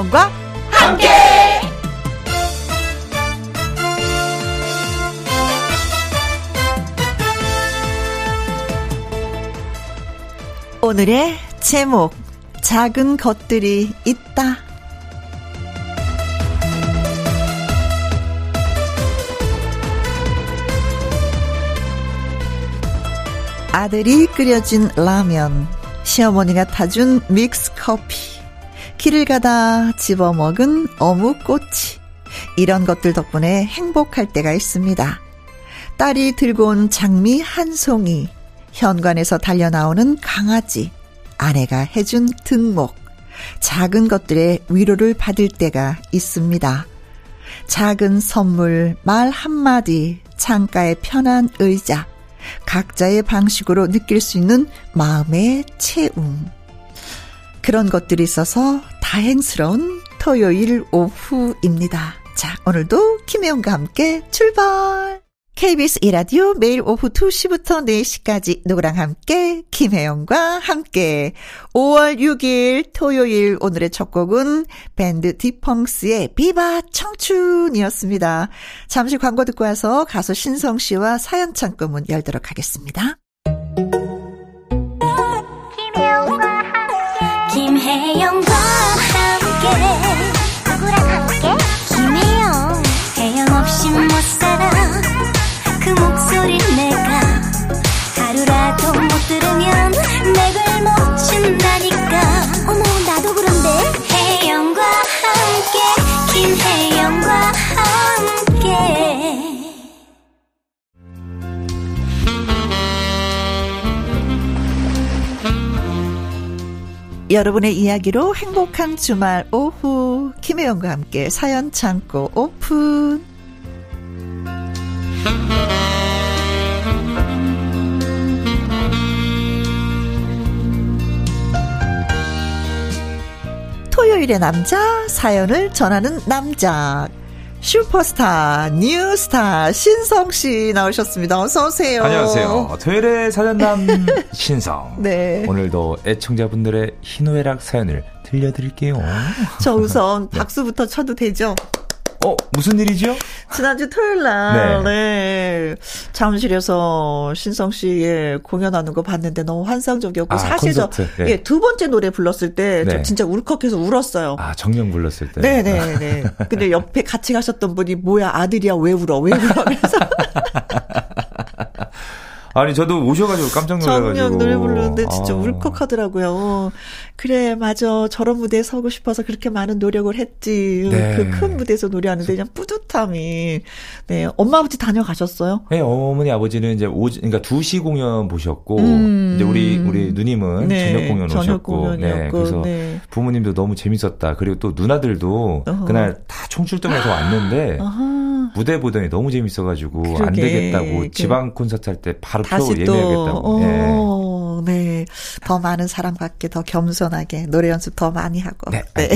김혜영과 함께. 오늘의 제목, 작은 것들이 있다. 아들이 끓여준 라면, 시어머니가 타준 믹스 커피, 길을 가다 집어먹은 어묵꼬치, 이런 것들 덕분에 행복할 때가 있습니다. 딸이 들고 온 장미 한 송이, 현관에서 달려나오는 강아지, 아내가 해준 등목, 작은 것들의 위로를 받을 때가 있습니다. 작은 선물, 말 한마디, 창가의 편한 의자, 각자의 방식으로 느낄 수 있는 마음의 채움, 그런 것들이 있어서 다행스러운 토요일 오후입니다. 자, 오늘도 김혜영과 함께 출발. KBS E라디오 매일 오후 2시부터 4시까지 누구랑 함께, 김혜영과 함께. 5월 6일 토요일, 오늘의 첫 곡은 밴드 디펑스의 비바 청춘이었습니다. 잠시 광고 듣고 와서 가수 신성 씨와 사연 창고 문 열도록 하겠습니다. 김혜영과 함께, 김혜영과 함께, 누구랑 함께, 김혜영. 혜영 없이 못 살아. 그 목소리 내가 하루라도 못 들으면 맥을 못 준다니까. 어머, 나도 그런데. 혜영과 함께, 김혜영과 함께. 여러분의 이야기로 행복한 주말 오후, 김혜영과 함께 사연 창고 오픈. 토요일의 남자, 사연을 전하는 남자, 슈퍼스타, 뉴스타 신성 씨 나오셨습니다. 어서 오세요. 안녕하세요. 토요일의 사연남 신성. 네. 오늘도 애청자분들의 희노애락 사연을 들려드릴게요. 저 우선 박수부터 쳐도 되죠? 무슨 일이죠? 지난주 토요일 날, 네, 잠실에서 신성 씨의 공연하는 거 봤는데 너무 환상적이었고, 사실 콘서트, 저, 네, 예, 두 번째 노래 불렀을 때, 네, 저 진짜 울컥해서 울었어요. 아, 정령 불렀을 때? 네네네. 근데 옆에 같이 가셨던 분이, 뭐야, 아들이야, 왜 울어, 왜 울어 하면서. 아니, 저도 오셔가지고 깜짝 놀라가지고. 정령 노래 부르는데 진짜 울컥하더라고요. 그래, 맞아. 저런 무대에 서고 싶어서 그렇게 많은 노력을 했지. 네. 그 큰 무대에서 노래하는데 그냥 뿌듯함이. 네, 엄마 아버지 다녀가셨어요? 네, 어머니 아버지는 이제 그러니까 2시 공연 보셨고, 이제 우리 누님은, 네, 저녁 공연 오셨고, 네, 그래서, 네, 부모님도 너무 재밌었다. 그리고 또 누나들도 그날 다 총출동해서 왔는데. 무대 보더니 너무 재밌어가지고, 그러게, 안 되겠다고, 지방 콘서트 할 때 바로 표 예매하겠다고. 네. 네. 더 많은 사람 같게, 더 겸손하게, 노래 연습 더 많이 하고. 네. 네.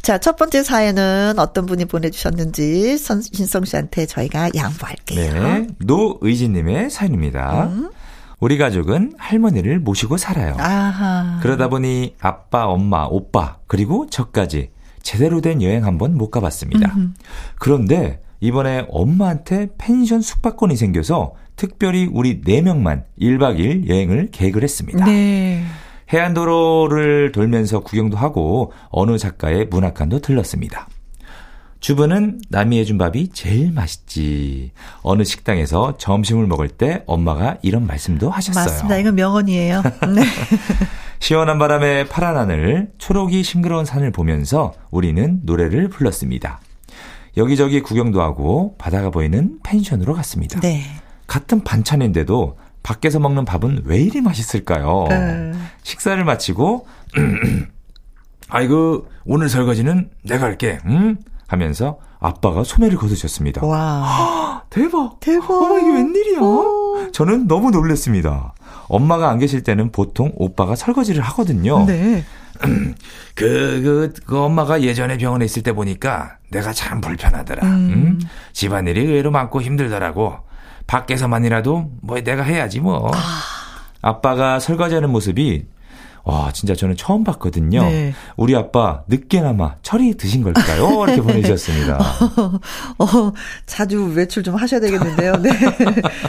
자, 첫 번째 사연은 어떤 분이 보내주셨는지, 신성 씨한테 저희가 양보할게요. 네. 노의진님의 사연입니다. 우리 가족은 할머니를 모시고 살아요. 아하. 그러다 보니 아빠, 엄마, 오빠, 그리고 저까지 제대로 된 여행 한 번 못 가봤습니다. 그런데 이번에 엄마한테 펜션 숙박권이 생겨서 특별히 우리 4명만 1박 2일 여행을 계획을 했습니다. 네. 해안도로를 돌면서 구경도 하고 어느 작가의 문학관도 들렀습니다. 주부는 남이 해준 밥이 제일 맛있지. 어느 식당에서 점심을 먹을 때 엄마가 이런 말씀도 하셨어요. 맞습니다. 이건 명언이에요. 네. 시원한 바람에 파란 하늘, 초록이 싱그러운 산을 보면서 우리는 노래를 불렀습니다. 여기저기 구경도 하고 바다가 보이는 펜션으로 갔습니다. 네. 같은 반찬인데도 밖에서 먹는 밥은 왜 이리 맛있을까요? 식사를 마치고 아이고, 오늘 설거지는 내가 할게, 응? 하면서 아빠가 소매를 걷으셨습니다. 와. 대박. 대박. 어머, 이게 웬일이야. 저는 너무 놀랐습니다. 엄마가 안 계실 때는 보통 오빠가 설거지를 하거든요. 네. 그 엄마가 예전에 병원에 있을 때 보니까 내가 참 불편하더라. 집안일이 의외로 많고 힘들더라고. 밖에서만이라도 뭐 내가 해야지 뭐. 아빠가 설거지하는 모습이 와, 진짜 저는 처음 봤거든요. 네. 우리 아빠 늦게나마 철이 드신 걸까요? 이렇게 보내주셨습니다. 자주 외출 좀 하셔야 되겠는데요. 네.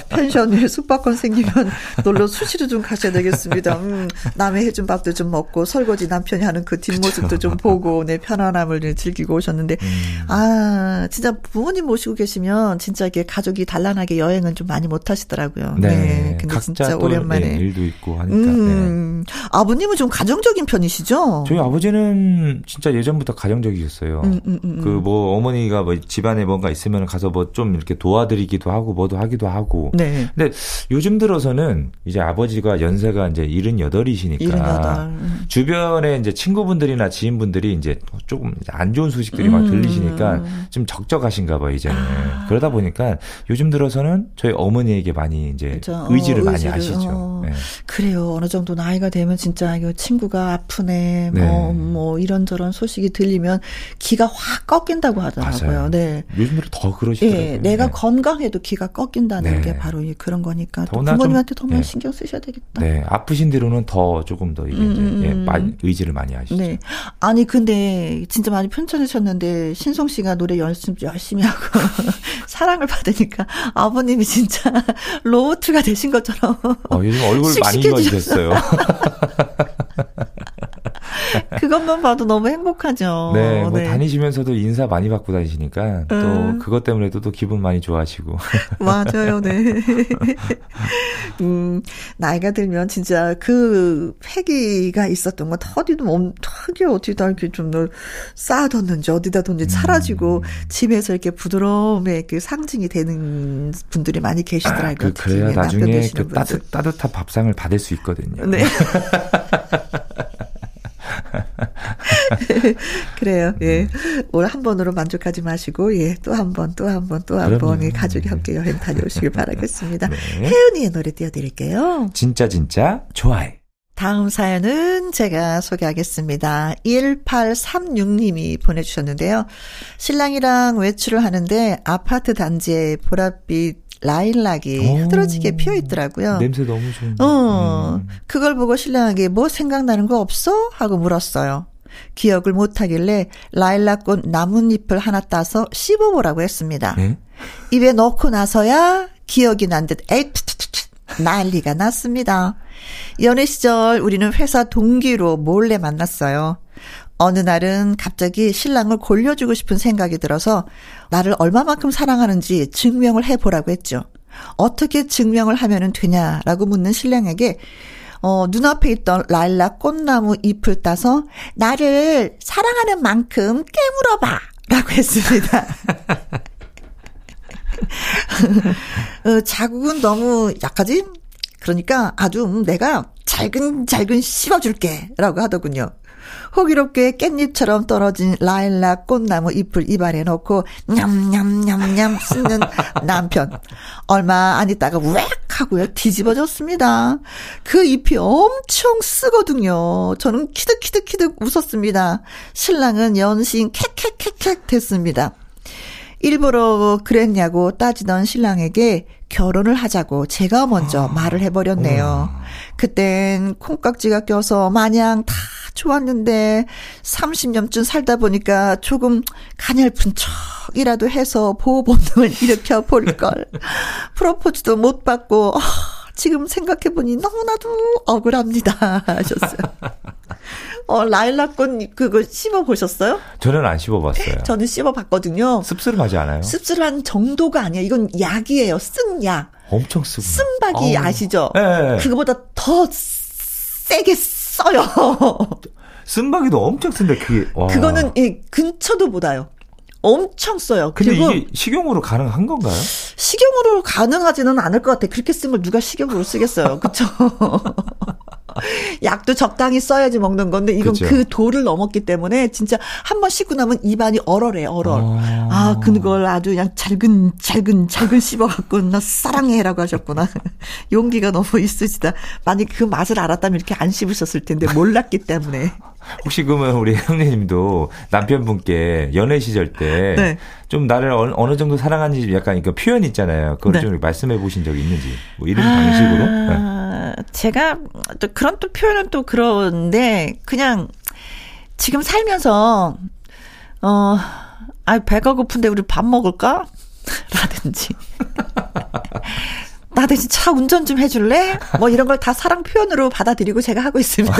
펜션에 숙박권 생기면 놀러 수시로 좀 가셔야 되겠습니다. 남의 해준 밥도 좀 먹고 설거지 남편이 하는 그 뒷모습도 그쵸. 좀 보고 네, 편안함을 즐기고 오셨는데 아, 진짜 부모님 모시고 계시면 진짜 이게 가족이 단란하게 여행은 좀 많이 못 하시더라고요. 네. 네. 근데 진짜 오랜만에 네, 일도 있고 하니까. 네. 아버님은 좀 가정적인 편이시죠? 저희 아버지는 진짜 예전부터 가정적이셨어요. 그 뭐 어머니가 뭐 집안에 뭔가 있으면 가서 뭐 좀 이렇게 도와드리기도 하고 뭐도 하기도 하고. 네. 근데 요즘 들어서는 이제 아버지가 연세가 이제 78이시니까 78. 주변에 이제 친구분들이나 지인분들이 이제 조금 안 좋은 소식들이 막 들리시니까 좀 적적하신가 봐요, 이제는. 아. 그러다 보니까 요즘 들어서는 저희 어머니에게 많이 이제 그렇죠. 의지를 많이 하시죠. 네. 그래요. 어느 정도 나이가 되면 진짜 친구가 아프네 뭐뭐 네. 뭐 이런저런 소식이 들리면 기가 확 꺾인다고 하더라고요. 맞아요. 네. 요즘으로 더 그러시더라고요. 네. 내가 네. 건강해도 기가 꺾인다는 네. 게 바로 그런 거니까 또 부모님한테 더 많이 네. 신경 쓰셔야 되겠다. 네. 아프신 뒤로는 더 조금 더 이게 이제 예, 많이 의지를 많이 하시죠. 네. 아니 근데 진짜 많이 편찮으셨는데 신성 씨가 노래 열심히 하고 사랑을 받으니까 아버님이 진짜 로봇가 되신 것처럼 요즘 얼굴 많이 좋아지셨어요. 그것만 봐도 너무 행복하죠. 네, 뭐 네. 다니시면서도 인사 많이 받고 다니시니까 또 그것 때문에도 또 기분 많이 좋아지고. 맞아요, 네. 나이가 들면 진짜 그 폐기가 있었던 건 어디다 이렇게 좀 쌓아뒀는지 어디다 뒀는지 사라지고 집에서 이렇게 부드러움의 그 상징이 되는 분들이 많이 계시더라고요. 아, 그래야 나중에 그 따뜻한 밥상을 받을 수 있거든요. 네. 그래요. 예. 올 한 번으로 만족하지 마시고 예. 또 한 번 예. 가족이 함께 여행 다녀오시길 바라겠습니다. 네. 혜은이의 노래 띄워드릴게요. 진짜 좋아해. 다음 사연은 제가 소개하겠습니다. 1836님이 보내주셨는데요. 신랑이랑 외출을 하는데 아파트 단지에 보랏빛 라일락이 흐드러지게 피어 있더라고요. 냄새 너무 좋은데. 그걸 보고 신랑에게 뭐 생각나는 거 없어? 하고 물었어요. 기억을 못하길래 라일락꽃 나뭇잎을 하나 따서 씹어보라고 했습니다. 네? 입에 넣고 나서야 기억이 난 듯 난리가 났습니다. 연애 시절 우리는 회사 동기로 몰래 만났어요. 어느 날은 갑자기 신랑을 골려주고 싶은 생각이 들어서 나를 얼마만큼 사랑하는지 증명을 해보라고 했죠. 어떻게 증명을 하면 되냐라고 묻는 신랑에게 눈앞에 있던 라일락 꽃나무 잎을 따서 나를 사랑하는 만큼 깨물어봐 라고 했습니다. 자국은 너무 약하지? 그러니까 아주 내가 잘근잘근 씹어줄게 라고 하더군요. 호기롭게 깻잎처럼 떨어진 라일락 꽃나무 잎을 입안에 넣고 냠냠냠냠 씹는 남편. 얼마 안 있다가 웩 하고요 뒤집어졌습니다. 그 잎이 엄청 쓰거든요. 저는 키득키득키득 웃었습니다. 신랑은 연신 캑캑캑캑 됐습니다. 일부러 그랬냐고 따지던 신랑에게 결혼을 하자고 제가 먼저 말을 해버렸네요. 그땐 콩깍지가 껴서 마냥 다 좋았는데 30년쯤 살다 보니까 조금 가냘픈 척이라도 해서 보호본능을 일으켜 볼걸. 프로포즈도 못 받고 지금 생각해보니 너무나도 억울합니다 하셨어요. 라일락꽃 그거 씹어보셨어요? 저는 안 씹어봤어요. 저는 씹어봤거든요. 씁쓸하지 않아요? 씁쓸한 정도가 아니에요. 이건 약이에요. 쓴 약. 엄청 쓰고. 쓴박이 아시죠? 네. 그거보다 더 세게 써요. 쓴박이도 엄청 쓴데 그게. 와. 그거는 근처도 못 와요. 엄청 써요. 근데 이게 식용으로 가능한 건가요? 식용으로 가능하지는 않을 것 같아요. 그렇게 쓰면 누가 식용으로 쓰겠어요. 그렇죠? 약도 적당히 써야지 먹는 건데 이건 그쵸? 그 도를 넘었기 때문에 진짜 한번 씹고 나면 입안이 얼얼해. 아, 그걸 아주 그냥 잘근잘근 씹어갖고 나 사랑해라고 하셨구나. 용기가 너무 있으시다. 만약에 그 맛을 알았다면 이렇게 안 씹으셨을 텐데 몰랐기 때문에. 혹시 그러면 우리 형님도 남편분께 연애 시절 때 네. 좀 나를 어느 정도 사랑하는지 약간 그 표현 있잖아요. 그걸 네. 좀 말씀해 보신 적이 있는지 뭐 이런 방식으로. 네. 제가 또 그런 또 표현은 또 그런데 그냥 지금 살면서 배가 고픈데 우리 밥 먹을까? 라든지 나 대신 차 운전 좀 해줄래? 뭐 이런 걸 다 사랑 표현으로 받아들이고 제가 하고 있습니다.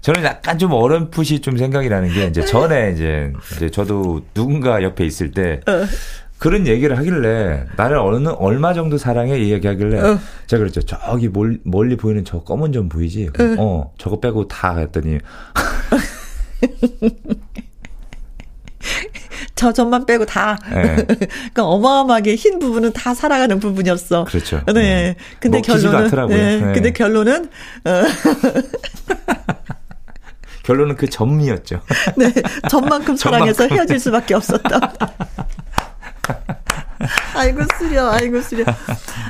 저는 약간 좀 어렴풋이 좀 생각이 나는 게 이제 전에 이제 저도 누군가 옆에 있을 때 그런 얘기를 하길래 나를 얼마 정도 사랑해 이 얘기하길래 제가 그랬죠. 저기 멀리 보이는 저 검은 점 보이지? 저거 빼고 다 했더니 저 점만 빼고 다. 네. 그러니까 어마어마하게 흰 부분은 다 살아가는 부분이었어. 그렇죠. 네. 네. 근데 결론은 네. 네. 근데 결론은 결론은 그 점이었죠. 네. 점만큼 사랑해서 헤어질 수밖에 없었다. 아이고 쓰려.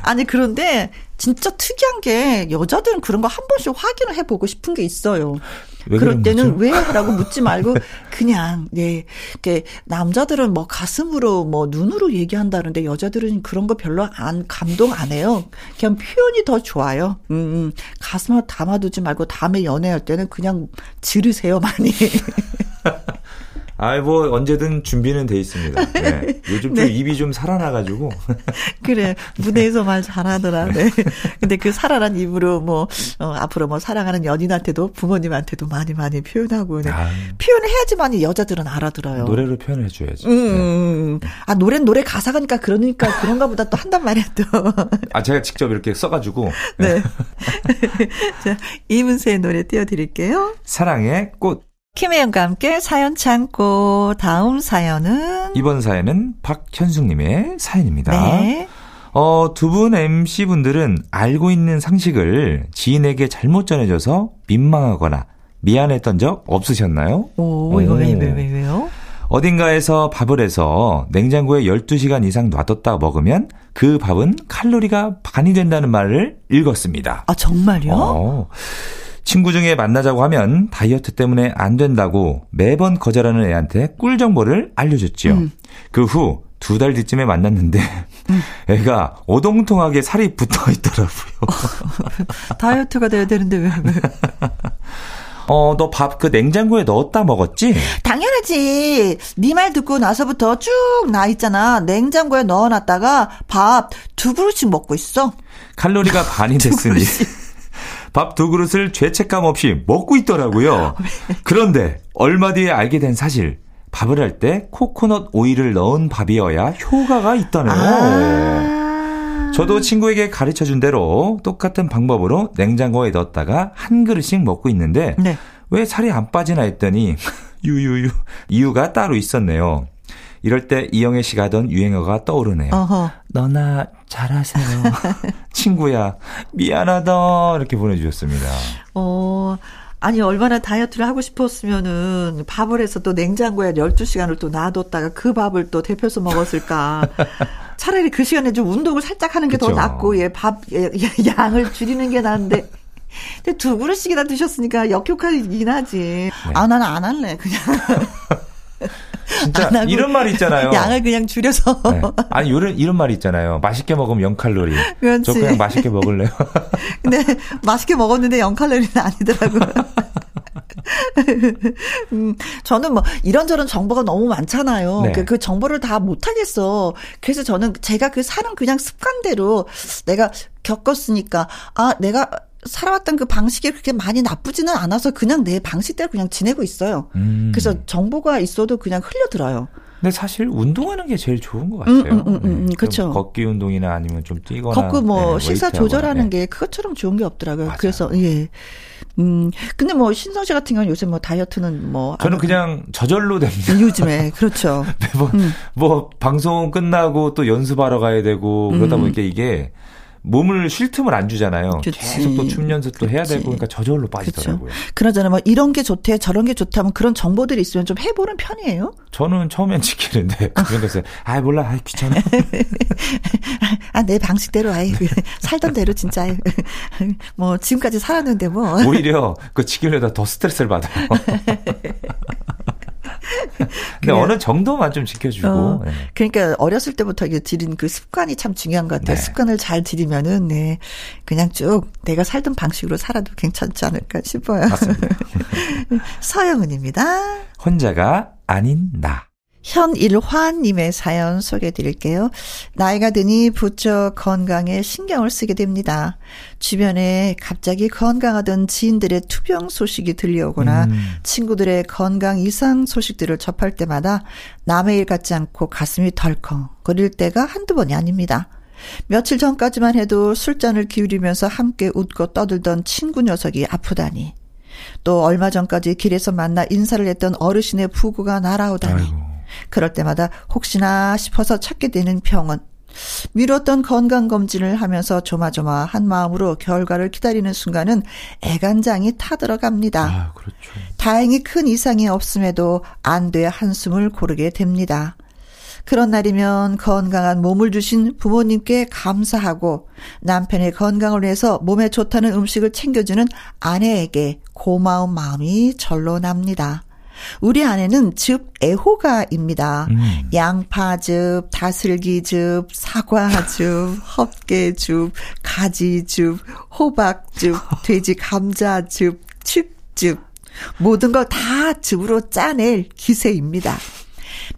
아니 그런데 진짜 특이한 게 여자들은 그런 거 한 번씩 확인을 해보고 싶은 게 있어요. 그럴 때는 왜라고 묻지 말고 그냥 네, 이렇게 남자들은 뭐 가슴으로 뭐 눈으로 얘기한다는데 여자들은 그런 거 별로 안 감동 안 해요. 그냥 표현이 더 좋아요. 가슴을 담아두지 말고 다음에 연애할 때는 그냥 지르세요 많이. 뭐 언제든 준비는 돼 있습니다. 네. 요즘 또 네. 입이 좀 살아나가지고. 그래 무대에서 말 잘하더라. 네. 근데 그 살아난 입으로 뭐 앞으로 뭐 사랑하는 연인한테도 부모님한테도 많이 표현하고. 네. 표현을 해야지만이 여자들은 알아들어요. 노래로 표현을 해줘야지. 네. 노래는 노래 가사가니까 그러니까 그런가 보다 또 한단 말이야 또. 제가 직접 이렇게 써가지고. 네. 자 이문세의 노래 띄워드릴게요. 사랑의 꽃. 김혜영과 함께 사연 창고 다음 사연은 이번 사연은 박현숙님의 사연입니다. 네. 두 분 MC분들은 알고 있는 상식을 지인에게 잘못 전해줘서 민망하거나 미안했던 적 없으셨나요? 이거 왜요? 어딘가에서 밥을 해서 냉장고에 12시간 이상 놔뒀다 먹으면 그 밥은 칼로리가 반이 된다는 말을 읽었습니다. 아 정말요? 친구 중에 만나자고 하면 다이어트 때문에 안 된다고 매번 거절하는 애한테 꿀 정보를 알려줬지요. 그 후 2달 뒤쯤에 만났는데 애가 오동통하게 살이 붙어 있더라고요. 다이어트가 돼야 되는데 왜. 너 밥 그 냉장고에 넣었다 먹었지? 당연하지. 네 말 듣고 나서부터 쭉 나 있잖아. 냉장고에 넣어놨다가 밥 2그릇씩 먹고 있어. 칼로리가 반이 됐으니. 밥 2그릇을 죄책감 없이 먹고 있더라고요. 그런데 얼마 뒤에 알게 된 사실. 밥을 할 때 코코넛 오일을 넣은 밥이어야 효과가 있다네요. 저도 친구에게 가르쳐준 대로 똑같은 방법으로 냉장고에 넣었다가 한 그릇씩 먹고 있는데 네. 왜 살이 안 빠지나 했더니 이유가 따로 있었네요. 이럴 때 이영애 씨가 하던 유행어가 떠오르네요. 너나 잘하세요. 친구야 미안하다 이렇게 보내주셨습니다. 아니 얼마나 다이어트를 하고 싶었으면은 밥을 해서 또 냉장고에 12시간을 또 놔뒀다가 그 밥을 또 데펴서 먹었을까. 차라리 그 시간에 좀 운동을 살짝 하는 게 더 낫고 양을 줄이는 게 나은데. 근데 2그릇씩이나 드셨으니까 역효과이긴 하지. 네. 나는 안 할래 그냥. 진짜 이런 말이 있잖아요. 양을 그냥 줄여서. 네. 아니 이런 말이 있잖아요. 맛있게 먹으면 0칼로리. 그렇지. 저 그냥 맛있게 먹을래요. 근데 맛있게 먹었는데 0칼로리는 아니더라고요. 저는 뭐 이런저런 정보가 너무 많잖아요. 네. 그 정보를 다 못하겠어. 그래서 저는 제가 그 사람 그냥 습관대로 내가 겪었으니까 내가 살아왔던 그 방식이 그렇게 많이 나쁘지는 않아서 그냥 내 방식대로 그냥 지내고 있어요. 그래서 정보가 있어도 그냥 흘려들어요. 근데 사실 운동하는 게 제일 좋은 것 같아요. 네, 그렇죠. 걷기 운동이나 아니면 좀 뛰거나. 걷고 뭐 식사 조절하는 게 그것처럼 좋은 게 없더라고요. 맞아요. 그래서 예. 근데 뭐 신성 씨 같은 경우는 요새 뭐 다이어트는 뭐 저는 그냥 저절로 됩니다. 요즘에 그렇죠. 매번 뭐 방송 끝나고 또 연습하러 가야 되고 그러다 보니까 이게 몸을 쉴 틈을 안 주잖아요. 그치. 계속 또 춤 연습도 해야 되고 그러니까 저절로 빠지더라고요. 그쵸. 그러잖아요. 뭐 이런 게 좋대 저런 게 좋대 하면 그런 정보들이 있으면 좀 해보는 편이에요? 저는 처음엔 지키는데 그래서 아 몰라 아 귀찮아. 아 내 방식대로 아예 살던 대로 진짜 뭐 지금까지 살았는데 뭐 오히려 그 지키려다 더 스트레스를 받아요. 근데 어느 정도만 좀 지켜주고. 네. 그러니까 어렸을 때부터 이게 들인 그 습관이 참 중요한 것 같아요. 네. 습관을 잘 들이면은 네. 그냥 쭉 내가 살던 방식으로 살아도 괜찮지 않을까 싶어요. 맞습니다. 서영은입니다. 혼자가 아닌 나. 현일화님의 사연 소개해드릴게요. 나이가 드니 부쩍 건강에 신경을 쓰게 됩니다. 주변에 갑자기 건강하던 지인들의 투병 소식이 들려오거나 친구들의 건강 이상 소식들을 접할 때마다 남의 일 같지 않고 가슴이 덜컹거릴 때가 한두 번이 아닙니다. 며칠 전까지만 해도 술잔을 기울이면서 함께 웃고 떠들던 친구 녀석이 아프다니, 또 얼마 전까지 길에서 만나 인사를 했던 어르신의 부고가 날아오다니, 아이고. 그럴 때마다 혹시나 싶어서 찾게 되는 병원, 미뤘던 건강검진을 하면서 조마조마한 마음으로 결과를 기다리는 순간은 애간장이 타들어갑니다. 아, 그렇죠. 다행히 큰 이상이 없음에도 안도의 한숨을 고르게 됩니다. 그런 날이면 건강한 몸을 주신 부모님께 감사하고, 남편의 건강을 위해서 몸에 좋다는 음식을 챙겨주는 아내에게 고마운 마음이 절로 납니다. 우리 아내는 즙 애호가입니다. 양파즙, 다슬기즙, 사과즙, 헛개즙, 가지즙, 호박즙, 돼지 감자즙, 칡즙, 모든 걸 다 즙으로 짜낼 기세입니다.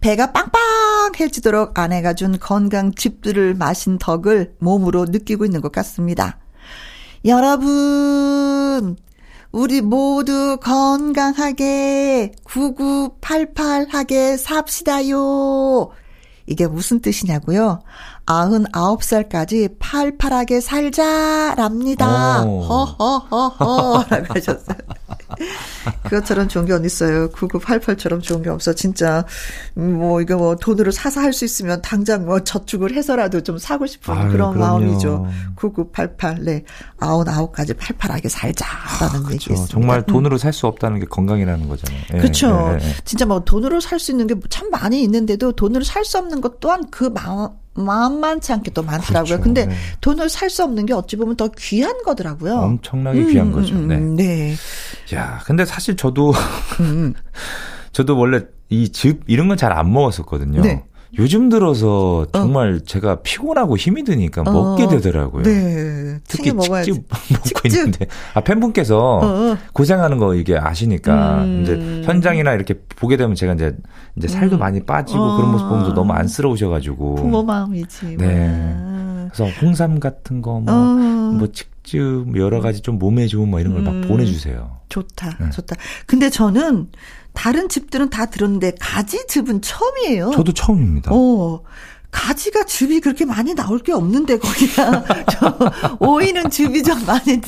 배가 빵빵해지도록 아내가 준 건강 즙들을 마신 덕을 몸으로 느끼고 있는 것 같습니다. 여러분, 우리 모두 건강하게 9988하게 삽시다요. 이게 무슨 뜻이냐고요? 99살까지 팔팔하게 살자랍니다. 허허허허 라고 하셨어요. 그것처럼 좋은 게 어딨어요. 9988처럼 좋은 게 없어. 진짜 뭐 이거 뭐 돈으로 사서 할 수 있으면 당장 뭐 저축을 해서라도 좀 사고 싶은 그런 마음이죠. 9988. 네. 99까지 팔팔하게 살자라는 얘기 있습니다. 정말 돈으로 살 수 없다는 게 건강이라는 거잖아요. 예, 그렇죠. 예, 예. 진짜 뭐 돈으로 살 수 있는 게 참 많이 있는데도 돈으로 살 수 없는 것 또한 그 만만치 않게 또 많더라고요. 그렇죠. 근데 네. 돈을 살 수 없는 게 어찌 보면 더 귀한 거더라고요. 엄청나게 귀한 거죠. 네. 네. 야, 근데 사실 저도 원래 이 즙 이런 건 잘 안 먹었었거든요. 네. 요즘 들어서 정말 제가 피곤하고 힘이 드니까 먹게 되더라고요. 네. 특히 칡즙 먹고 있는데 팬분께서 고생하는 거 이게 아시니까 이제 현장이나 이렇게 보게 되면 제가 이제 살도 많이 빠지고 그런 모습 보면서 너무 안쓰러우셔가지고. 부모 마음이지. 네. 그래서 홍삼 같은 거 뭐 칡즙 여러 가지 좀 몸에 좋은 뭐 이런 걸 막 보내주세요. 좋다, 네. 좋다. 근데 저는 다른 즙들은 다 들었는데 가지 즙은 처음이에요. 저도 처음입니다. 가지가 즙이 그렇게 많이 나올 게 없는데 거기다 오이는 즙이 좀 많이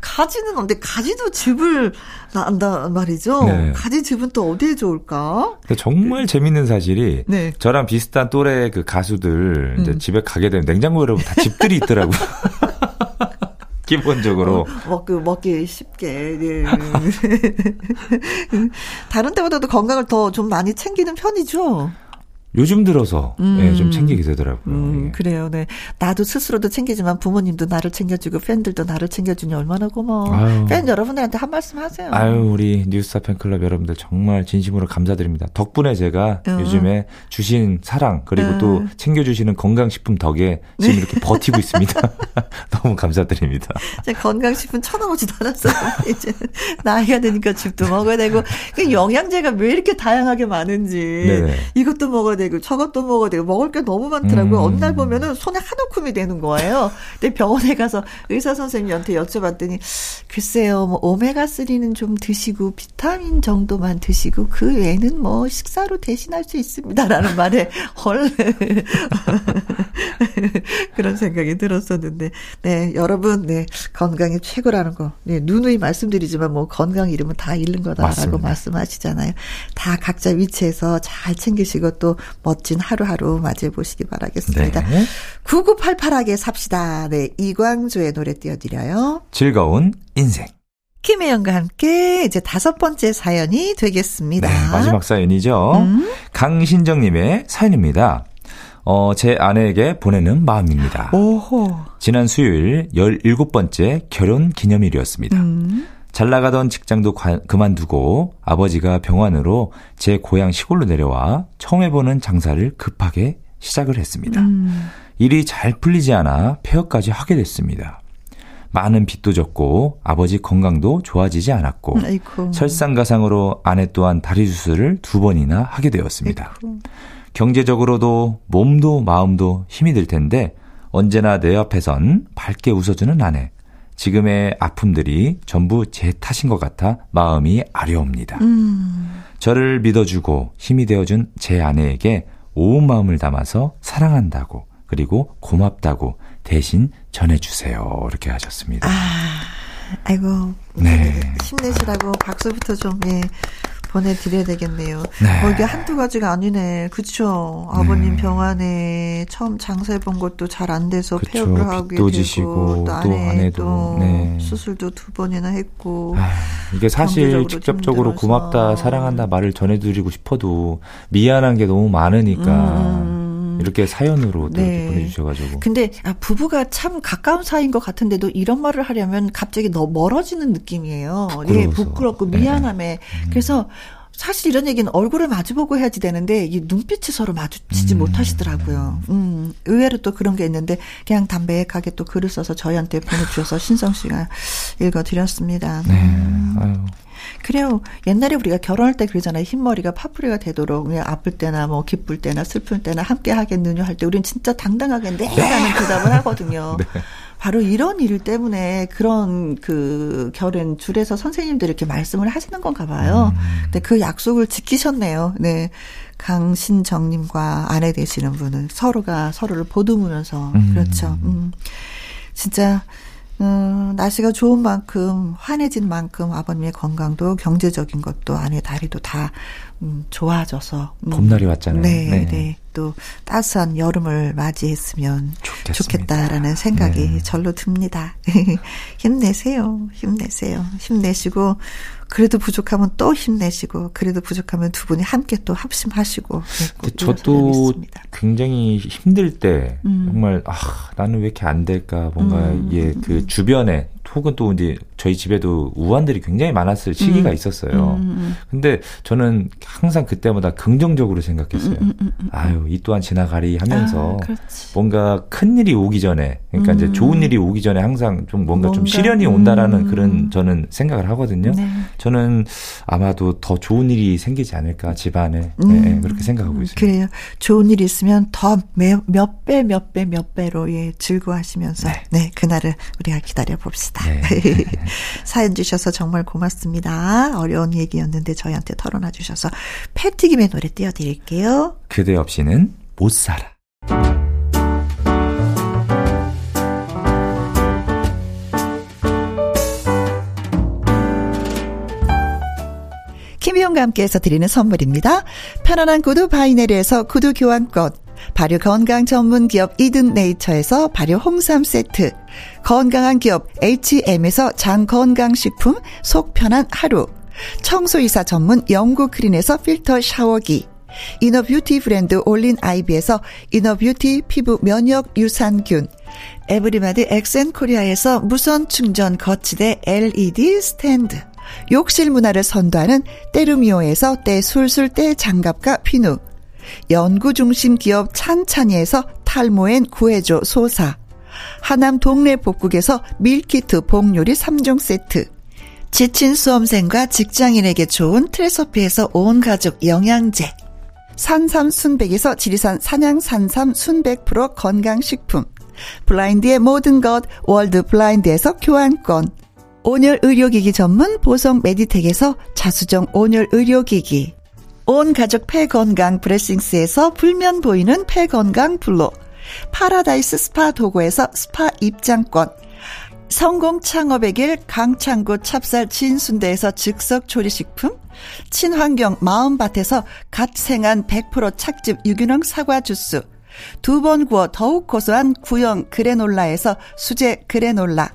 가지는 없는데 가지도 즙을 난단 말이죠. 네. 가지 즙은 또 어디에 좋을까? 근데 정말 재밌는 사실이 네. 저랑 비슷한 또래 그 가수들 이제 집에 가게 되면 냉장고에 다 즙들이 있더라고요. 기본적으로. 먹기 쉽게. 네. 다른 때보다도 건강을 더 좀 많이 챙기는 편이죠. 요즘 들어서 네, 좀 챙기게 되더라고요. 예. 그래요. 네. 나도 스스로도 챙기지만 부모님도 나를 챙겨주고 팬들도 나를 챙겨주니 얼마나 고마워. 아유. 팬 여러분들한테 한 말씀 하세요. 아유, 우리 뉴스타 팬클럽 여러분들 정말 진심으로 감사드립니다. 덕분에 제가 요즘에 주신 사랑 그리고 또 챙겨주시는 건강식품 덕에 지금 이렇게 버티고 있습니다. 너무 감사드립니다. 건강식품 쳐다보지도 않았어요. 이제 나이가 드니까 집도 먹어야 되고 영양제가 왜 이렇게 다양하게 많은지 네네. 이것도 먹어야 되고 저것도 먹어야 되고 먹을 게 너무 많더라고요. 어느 날 보면은 손에 한 움큼이 되는 거예요. 근데 병원에 가서 의사 선생님한테 여쭤봤더니 글쎄요, 뭐 오메가3는 좀 드시고 비타민 정도만 드시고 그 외에는 뭐 식사로 대신할 수 있습니다라는 말에 헐 그런 생각이 들었었는데 네 여러분 네 건강이 최고라는 거 네, 누누이 말씀드리지만 뭐 건강 이름은 다 잃는 거다라고 맞습니다. 말씀하시잖아요. 다 각자 위치에서 잘 챙기시고 또 멋진 하루하루 맞이해 보시기 바라겠습니다. 네. 9988하게 삽시다. 네, 이광조의 노래 띄워드려요. 즐거운 인생. 김혜영과 함께 이제 5번째 사연이 되겠습니다. 네, 마지막 사연이죠. 강신정님의 사연입니다. 제 아내에게 보내는 마음입니다. 오호. 지난 수요일 17번째 결혼 기념일이었습니다. 잘나가던 직장도 그만두고 아버지가 병환으로 제 고향 시골로 내려와 처음 해보는 장사를 급하게 시작을 했습니다. 일이 잘 풀리지 않아 폐업까지 하게 됐습니다. 많은 빚도 졌고 아버지 건강도 좋아지지 않았고 아이고. 설상가상으로 아내 또한 다리 수술을 2번이나 하게 되었습니다. 아이고. 경제적으로도 몸도 마음도 힘이 들 텐데 언제나 내 옆에선 밝게 웃어주는 아내. 지금의 아픔들이 전부 제 탓인 것 같아 마음이 아려옵니다. 저를 믿어주고 힘이 되어준 제 아내에게 온 마음을 담아서 사랑한다고 그리고 고맙다고 대신 전해주세요. 이렇게 하셨습니다. 아이고 네. 힘내시라고 박수부터 좀 예. 보내드려야 되겠네요. 네. 이게 한두 가지가 아니네. 그렇죠. 아버님 병환에 처음 장사해본 것도 잘 안 돼서 그쵸. 폐업을 하게 되고 또 아내도 네. 수술도 2번이나 했고 이게 사실 직접적으로 힘들어서. 고맙다 사랑한다 말을 전해드리고 싶어도 미안한 게 너무 많으니까 이렇게 사연으로 네. 이렇게 보내주셔가지고. 근데 부부가 참 가까운 사이인 것 같은데도 이런 말을 하려면 갑자기 너무 멀어지는 느낌이에요. 예, 부끄럽고 미안함에. 네. 그래서 사실 이런 얘기는 얼굴을 마주보고 해야지 되는데 이 눈빛이 서로 마주치지 못하시더라고요. 의외로 또 그런 게 있는데 그냥 담백하게 또 글을 써서 저희한테 보내주셔서 신성 씨가 읽어드렸습니다. 네. 아유. 그래요. 옛날에 우리가 결혼할 때 그러잖아요. 흰머리가 파뿌리가 되도록 그냥 아플 때나 뭐 기쁠 때나 슬플 때나 함께 하겠느냐 할 때 우린 진짜 당당하게 네 라는 대답을 하거든요. 네. 바로 이런 일 때문에 그런 그 결혼 줄에서 선생님들이 이렇게 말씀을 하시는 건가 봐요. 근데 그 약속을 지키셨네요. 네. 강신정님과 아내 되시는 분은 서로가 서로를 보듬으면서 그렇죠. 진짜 날씨가 좋은 만큼 환해진 만큼 아버님의 건강도 경제적인 것도 아내 다리도 다 좋아져서 봄날이 왔잖아요. 네, 네. 네. 또 따스한 여름을 맞이했으면 좋겠습니다. 좋겠다라는 생각이 네. 절로 듭니다. 힘내세요. 힘내세요. 힘내시고 그래도 부족하면 또 힘내시고 그래도 부족하면 두 분이 함께 또 합심하시고 네, 저도 굉장히 힘들 때 정말 나는 왜 이렇게 안 될까 뭔가 예, 그 주변에 혹은 또 이제 저희 집에도 우환들이 굉장히 많았을 시기가 있었어요. 근데 저는 항상 그때마다 긍정적으로 생각했어요. 아유, 이 또한 지나가리 하면서 아, 뭔가 큰 일이 오기 전에, 그러니까 이제 좋은 일이 오기 전에 항상 좀 뭔가 좀 시련이 온다라는 그런 저는 생각을 하거든요. 네. 저는 아마도 더 좋은 일이 생기지 않을까 집안에 네, 그렇게 생각하고 있습니다. 그래요. 좋은 일이 있으면 더 몇 배로 예, 즐거워하시면서 네. 네, 그날을 우리가 기다려 봅시다. 네. 사연 주셔서 정말 고맙습니다. 어려운 얘기였는데 저희한테 털어놔 주셔서 패티김의 노래 띄워드릴게요. 그대 없이는 못 살아. 김희용과 함께해서 드리는 선물입니다. 편안한 구두 바이네리에서 구두 교환권, 발효 건강 전문 기업 이든 네이처에서 발효 홍삼 세트, 건강한 기업 H&M에서 장 건강식품 속 편한 하루, 청소이사 전문 영구 크린에서 필터 샤워기, 이너 뷰티 브랜드 올린 아이비에서 이너 뷰티 피부 면역 유산균, 에브리바디 엑센 코리아에서 무선 충전 거치대 LED 스탠드, 욕실 문화를 선도하는 때르미오에서 때술술 때장갑과 피누, 연구중심 기업 찬찬이에서 탈모엔 구해줘 소사, 하남 동네 복국에서 밀키트 복요리 3종 세트, 지친 수험생과 직장인에게 좋은 트레서피에서 온가족 영양제, 산삼 순백에서 지리산 산양 산삼 순백 프로 건강식품, 블라인드의 모든 것 월드 블라인드에서 교환권, 온열 의료기기 전문 보성 메디텍에서 자수정 온열 의료기기, 온 가족 폐건강 브레싱스에서 불면 보이는 폐건강 블로, 파라다이스 스파 도고에서 스파 입장권, 성공 창업의 길 강창구 찹쌀 진순대에서 즉석 조리식품, 친환경 마음밭에서 갓 생한 100% 착즙 유기농 사과 주스, 두 번 구워 더욱 고소한 구형 그래놀라에서 수제 그래놀라,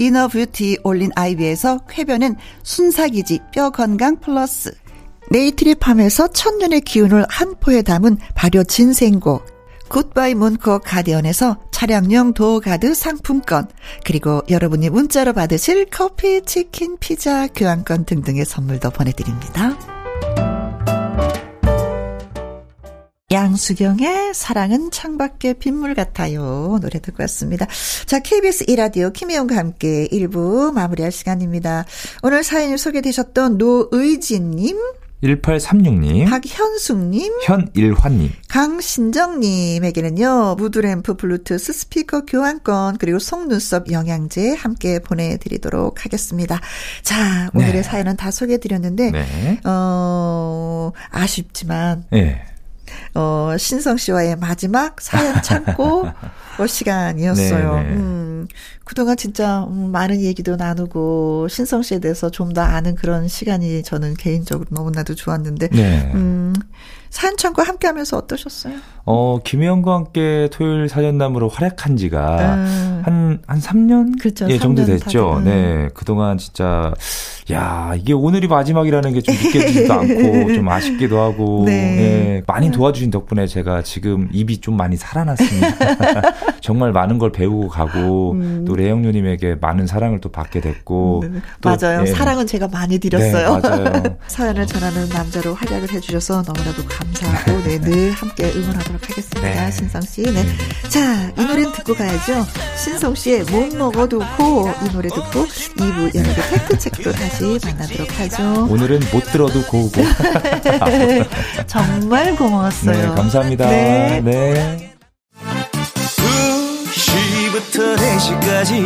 이너뷰티 올린 아이비에서 쾌변은 순삭이지 뼈건강 플러스, 네이트리팜에서 천년의 기운을 한 포에 담은 발효 진생고, 굿바이 문콕 가디언에서 차량용 도어가드 상품권, 그리고 여러분이 문자로 받으실 커피, 치킨, 피자, 교환권 등등의 선물도 보내드립니다. 양수경의 사랑은 창밖에 빗물 같아요. 노래 듣고 왔습니다. 자, KBS E라디오 김혜영과 함께 1부 마무리할 시간입니다. 오늘 사연을 소개되셨던 노의진님, 1836님, 박현숙님, 현일환님, 강신정님에게는요 무드램프 블루투스 스피커 교환권 그리고 속눈썹 영양제 함께 보내드리도록 하겠습니다. 자, 오늘의 네. 사연은 다 소개해드렸는데 네. 아쉽지만 네. 신성 씨와의 마지막 사연 창고 시간이었어요. 그동안 진짜 많은 얘기도 나누고 신성 씨에 대해서 좀 더 아는 그런 시간이 저는 개인적으로 너무나도 좋았는데 네. 사연 창고 함께하면서 어떠셨어요? 김혜영과 함께 토요일 사연남으로 활약한 지가 한 3년? 그렇죠. 예, 3년 정도 됐죠. 네, 그동안 진짜 야 이게 오늘이 마지막이라는 게 좀 느껴지지도 않고 좀 아쉽기도 하고 네. 네, 많이 도와주신 덕분에 제가 지금 입이 좀 많이 살아났습니다. 정말 많은 걸 배우고 가고 또 레영 누님에게 많은 사랑을 또 받게 됐고 또, 맞아요. 네. 사랑은 제가 많이 드렸어요. 네, 맞아요. 사연을 전하는 남자로 활약을 해주셔서 너무나도 감사하고 네, 늘 함께 응원하도록 하겠습니다. 네. 신성 씨. 네. 자, 이 노래는 듣고 가야죠. 신성 씨의 못 먹어도 고, 이 노래 듣고 2부 연예계 팩트체크로 다시 만나도록 하죠. 오늘은 못 들어도 고고. 정말 고마웠어요. 네, 감사합니다. 네. 네. 2시부터 4시까지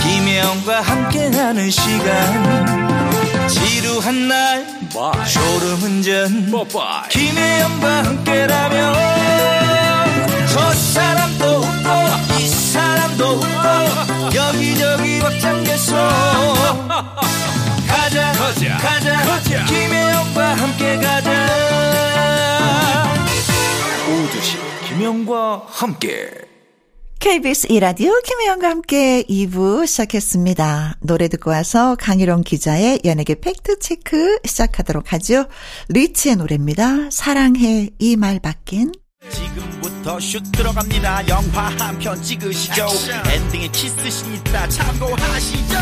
김혜영과 함께하는 시간, 지루한 날 졸음운전 김혜영과 함께라면 저 사람도 웃고 이 사람도 웃고 여기저기 벅장개소 가자 김혜영과 함께 가자. 오두시 김혜영과 함께 KBS E라디오 김혜영과 함께 2부 시작했습니다. 노래 듣고 와서 강희룡 기자의 연예계 팩트체크 시작하도록 하죠. 리치의 노래입니다. 사랑해 이 말밖엔. 지금부터 슛 들어갑니다. 영화 한 편 찍으시죠. 엔딩에 키스신 있다 참고하시죠.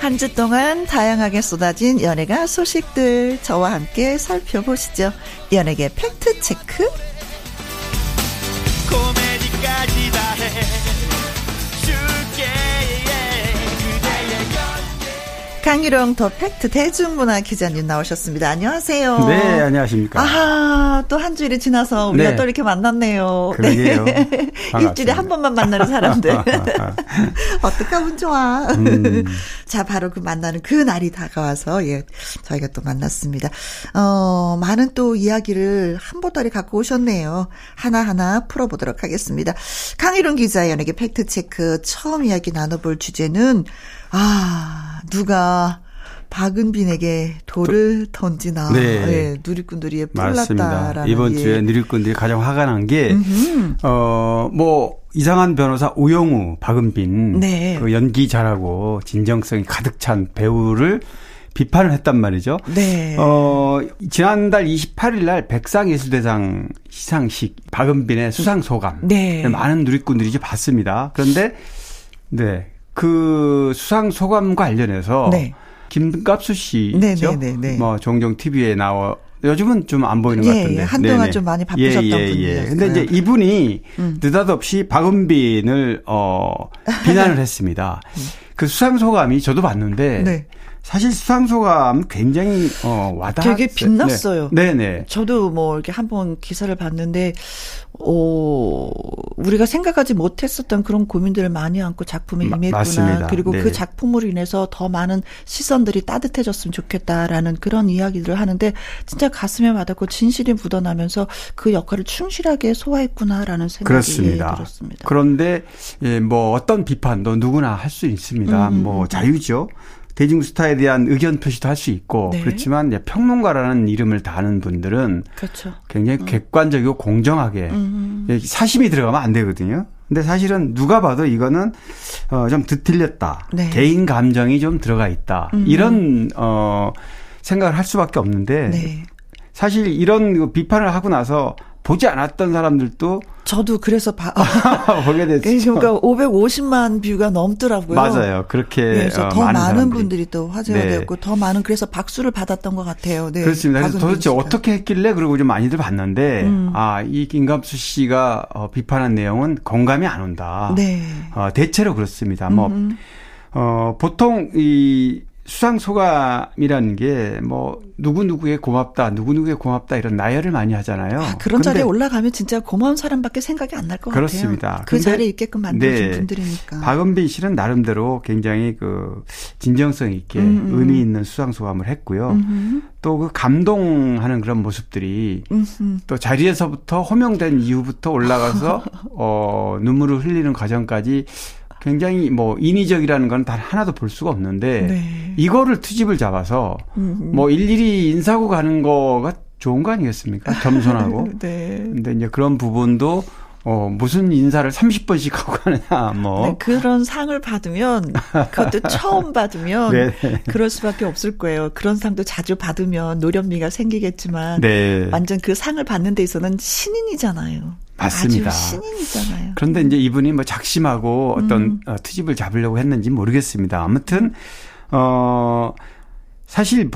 한 주 동안 다양하게 쏟아진 연예가 소식들 저와 함께 살펴보시죠. 연예계 팩트체크. 코미디까지 다 해 줄게 그대의 연대. 강희룡 더 팩트 대중문화 기자님 나오셨습니다. 안녕하세요. 네, 안녕하십니까. 아, 또 한 주일이 지나서 우리가 네. 또 이렇게 만났네요. 그러게요. 네. 일주일에 한 번만 만나는 사람들. 어떡하면 좋아. 자, 바로 그 만나는 그 날이 다가와서 예, 저희가 또 만났습니다. 많은 또 이야기를 한 보따리 갖고 오셨네요. 하나하나 풀어보도록 하겠습니다. 강희룡 기자의 연예계 팩트체크 처음 이야기 나눠볼 주제는 누가 박은빈에게 돌을 던지나. 네. 네, 누리꾼들이 뿔났다라는. 이번 주에 누리꾼들이 가장 화가 난 게 이상한 변호사 우영우, 박은빈 네. 그 연기 잘하고 진정성이 가득 찬 배우를 비판을 했단 말이죠. 네. 지난달 28일 날 백상예술대상 시상식 박은빈의 수상 소감. 네. 많은 누리꾼들이 이제 봤습니다. 그런데 네, 그 수상 소감과 관련해서 네. 김갑수 씨죠. 뭐 종종 TV에 나와 요즘은 좀 안 보이는 것 같은데 한동안 좀 많이 바쁘셨던 분이었어요. 근데 이제 이분이 느닷없이 박은빈을 비난을 했습니다. 그 수상 소감이 저도 봤는데 사실 수상소감 굉장히 와닿았어요. 되게 빛났어요. 네. 네네. 저도 뭐 이렇게 한번 기사를 봤는데 우리가 생각하지 못했었던 그런 고민들을 많이 안고 작품에 임했구나. 맞습니다. 그리고 네. 그 작품으로 인해서 더 많은 시선들이 따뜻해졌으면 좋겠다라는 그런 이야기들을 하는데 진짜 가슴에 와닿고 진실이 묻어나면서 그 역할을 충실하게 소화했구나라는 생각이 그렇습니다. 들었습니다. 그런데 뭐 어떤 비판도 누구나 할 수 있습니다. 뭐 자유죠. 대중 스타에 대한 의견 표시도 할 수 있고 네. 그렇지만 이제 평론가라는 이름을 다는 분들은 그렇죠. 굉장히 객관적이고 공정하게 사심이 들어가면 안 되거든요. 근데 사실은 누가 봐도 이거는 좀 뒤틀렸다. 네. 개인 감정이 좀 들어가 있다. 이런 생각을 할 수밖에 없는데 네. 사실 이런 비판을 하고 나서 보지 않았던 사람들도 저도 그래서 보게 됐죠. 그러니까 550만 뷰가 넘더라고요. 맞아요. 그렇게 그래서 더 많은 분들이 또 화제가 네. 되었고 더 많은 그래서 박수를 받았던 것 같아요. 네. 그렇습니다. 그래서 도대체 어떻게 했길래 그러고 좀 많이들 봤는데 아, 이 김갑수 씨가 비판한 내용은 공감이 안 온다. 네. 대체로 그렇습니다. 뭐 보통 이 수상 소감이라는 게 뭐 누구누구의 고맙다 이런 나열을 많이 하잖아요. 아, 그런 자리에 올라가면 진짜 고마운 사람밖에 생각이 안 날 것 같아요. 그렇습니다. 그 자리에 있게끔 만들어준 네. 분들이니까. 박은빈 씨는 나름대로 굉장히 그 진정성 있게 의미 있는 수상 소감을 했고요. 또 그 감동하는 그런 모습들이 또 자리에서부터 호명된 이후부터 올라가서 눈물을 흘리는 과정까지. 굉장히 뭐 인위적이라는 건 단 하나도 볼 수가 없는데 네. 이거를 트집을 잡아서 뭐 일일이 인사하고 가는 거가 좋은 거 아니겠습니까? 겸손하고. 네. 근데 이제 그런 부분도 무슨 인사를 30번씩 하고 가느냐, 뭐. 네, 그런 상을 받으면, 그것도 처음 받으면, 네네. 그럴 수밖에 없을 거예요. 그런 상도 자주 받으면 노련미가 생기겠지만, 네. 완전 그 상을 받는 데 있어서는 신인이잖아요. 맞습니다. 아주 신인이잖아요. 그런데 이제 이분이 뭐 작심하고 어떤 트집을 잡으려고 했는지 모르겠습니다. 아무튼, 사실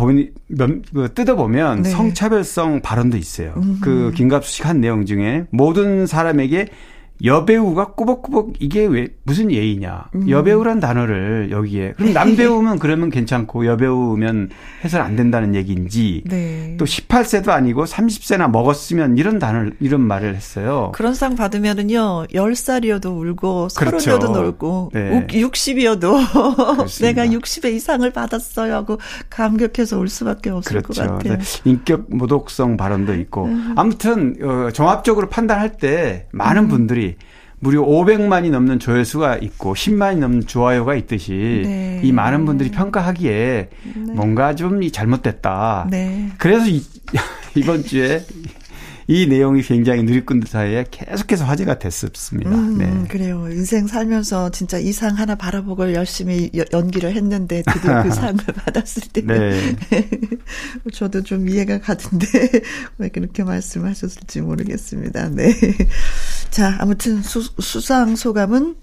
뜯어보면 네. 성차별성 발언도 있어요. 그 김갑수 씨가 한 내용 중에 모든 사람에게 여배우가 꾸벅꾸벅 이게 왜 무슨 예의냐. 여배우란 단어를 여기에. 그럼 남배우면 그러면 괜찮고 여배우면 해서는 안 된다는 얘기인지 네. 또 18세도 아니고 30세나 먹었으면 이런 말을 했어요. 그런 상 받으면은요. 10살이어도 울고 30이어도 그렇죠. 놀고 네. 60이어도 내가 60의 이상을 받았어요 하고 감격해서 울 수밖에 없을 그렇죠. 것 같아요. 인격 모독성 발언도 있고 아무튼 종합적으로 판단할 때 많은 분들이 무려 500만이 넘는 조회수가 있고 10만이 넘는 좋아요가 있듯이 네. 이 많은 분들이 평가하기에 네. 뭔가 좀 잘못됐다. 네. 그래서 이번 주에 이 내용이 굉장히 누리꾼들 사이에 계속해서 화제가 됐었습니다. 네. 그래요. 인생 살면서 진짜 이 상 하나 바라보고 열심히 연기를 했는데 드디어 그 상을 받았을 때 네. 저도 좀 이해가 가던데 왜 그렇게 말씀하셨을지 모르겠습니다. 네. 자, 아무튼 수상 소감은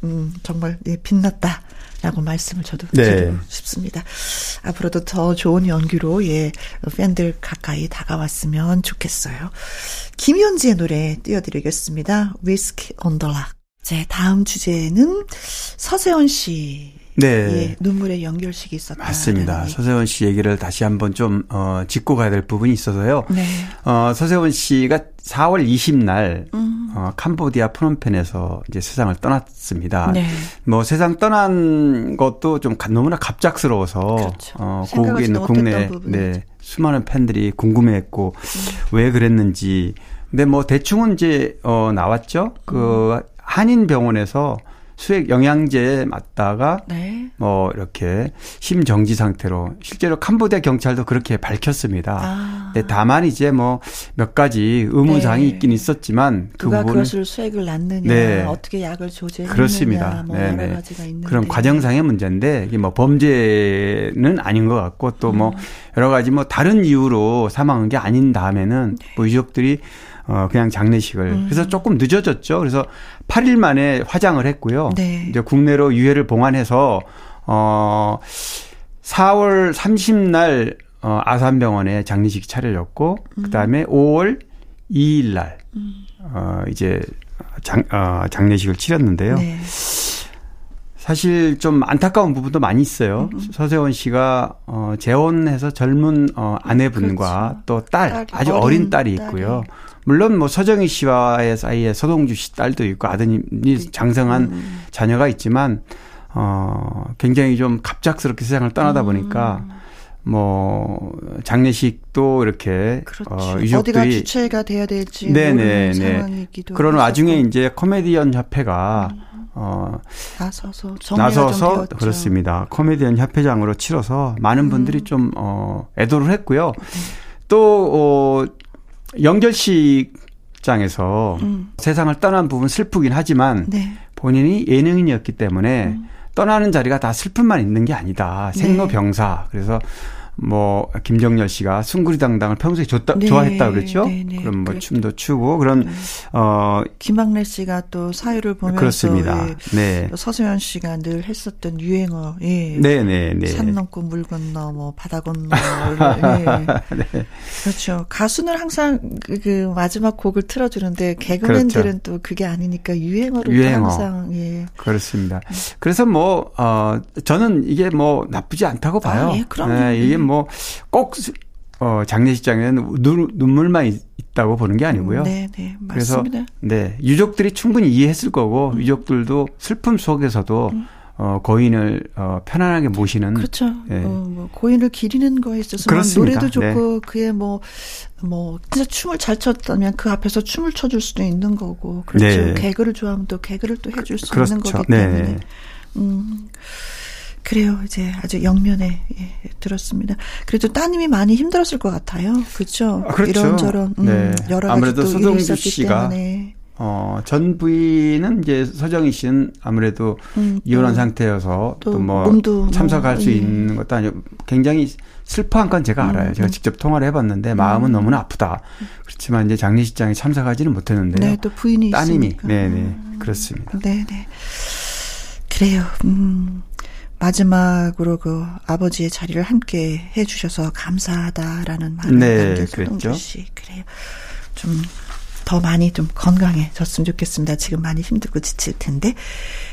정말 예, 빛났다. 라고 말씀을 저도 드리고 네. 싶습니다. 앞으로도 더 좋은 연기로 예 팬들 가까이 다가왔으면 좋겠어요. 김현지의 노래 띄워드리겠습니다. Whiskey on the Rock. 제 다음 주제는 서세원 씨 네. 예, 눈물의 연결식이 있었다. 맞습니다. 서세원 씨 얘기를 다시 한번 좀 짚고 가야 될 부분이 있어서요. 네. 서세원 씨가 4월 20날 캄보디아 프놈펜에서 이제 세상을 떠났습니다. 네. 뭐 세상 떠난 것도 좀 너무나 갑작스러워서 그렇죠. 고국에 있는 국내 네, 수많은 팬들이 궁금해했고 왜 그랬는지. 근데 뭐 대충은 이제 나왔죠. 그 한인 병원에서 수액 영양제에 맞다가 네. 뭐 이렇게 심정지 상태로 실제로 캄보디아 경찰도 그렇게 밝혔습니다. 아. 네, 다만 이제 뭐 몇 가지 의문사항이 네. 있긴 있었지만 그 누가 그것을 수액을 놨느냐 네. 어떻게 약을 조제했느냐 그렇습니다. 뭐 네네. 여러 가지가 있는데 그런 과정상의 문제인데 이게 뭐 범죄는 아닌 것 같고 또 뭐 여러 가지 뭐 다른 이유로 사망한 게 아닌 다음에는 네. 뭐 유족들이 그냥 장례식을. 그래서 조금 늦어졌죠. 그래서 8일 만에 화장을 했고요. 네. 이제 국내로 유해를 봉환해서, 4월 30날, 아산병원에 장례식이 차려졌고, 그 다음에 5월 2일날, 이제 장례식을 치렀는데요. 네. 사실 좀 안타까운 부분도 많이 있어요. 서세원 씨가 재혼해서 젊은 아내분과 그렇죠. 또 딸, 아주 어린 딸이 있고요. 물론 뭐 서정희 씨와의 사이에 서동주 씨 딸도 있고 아드님이 장성한 자녀가 있지만 굉장히 좀 갑작스럽게 세상을 떠나다 보니까 뭐 장례식도 이렇게 어디가 주체가 돼야 될지 모르는 상황이기도 그런 하죠. 와중에 이제 코미디언 협회가 나서서 그렇습니다. 코미디언 협회장으로 치러서 많은 분들이 좀 애도를 했고요. 또 영결식장에서 세상을 떠난 부분 슬프긴 하지만 네. 본인이 예능인이었기 때문에 떠나는 자리가 다 슬픔만 있는 게 아니다. 생로병사. 네. 그래서 뭐 김정열 씨가 숭구리당당을 평소에 좋아했다 그랬죠. 네, 네, 그럼 뭐 그렇죠. 춤도 추고 그런 네. 김학래 씨가 또 사유를 보면서 그렇습니다. 네. 서세원 씨가 늘 했었던 유행어. 예. 네, 네, 네. 산 넘고 물 건너 뭐 바다 건너. 예. 네. 그렇죠. 가수는 항상 그 마지막 곡을 틀어주는데 개그맨들은 그렇죠. 또 그게 아니니까 유행어를 항상. 예. 그렇습니다. 그래서 뭐 저는 이게 뭐 나쁘지 않다고 봐요. 아, 예, 그럼요. 네, 이게 뭐 꼭 장례식장에는 눈물만 있다고 보는 게 아니고요. 네, 네, 맞습니다. 그래서 네 유족들이 충분히 이해했을 거고 유족들도 슬픔 속에서도 고인을 편안하게 모시는 그렇죠. 네. 뭐 고인을 기리는 거에 있어서 노래도 좋고 네. 그의 뭐 진짜 춤을 잘 췄다면 그 앞에서 춤을 춰줄 수도 있는 거고 그렇죠. 네. 개그를 좋아하면 또 개그를 또 해줄 수 그렇죠. 있는 거기 때문에. 네. 그래요. 이제 아주 영면에 예, 들었습니다. 그래도 따님이 많이 힘들었을 것 같아요. 그렇죠? 아, 그렇죠. 이런저런 네. 여러 가지 아무래도 서동주 씨가 전 부인은 이제 서정희 씨는 아무래도 이혼한 상태여서 또 뭐 참석할 수 있는 것도 아니고 굉장히 슬퍼한 건 제가 알아요. 제가 직접 통화를 해봤는데 마음은 너무나 아프다. 그렇지만 이제 장례식장에 참석하지는 못했는데요. 네, 또 부인이 따님이 있으니까. 네네 그렇습니다. 네네 그래요. 마지막으로 그 아버지의 자리를 함께 해 주셔서 감사하다라는 말을 남겨서 동주 씨 그래요. 좀 더 많이 좀 건강해졌으면 좋겠습니다. 지금 많이 힘들고 지칠 텐데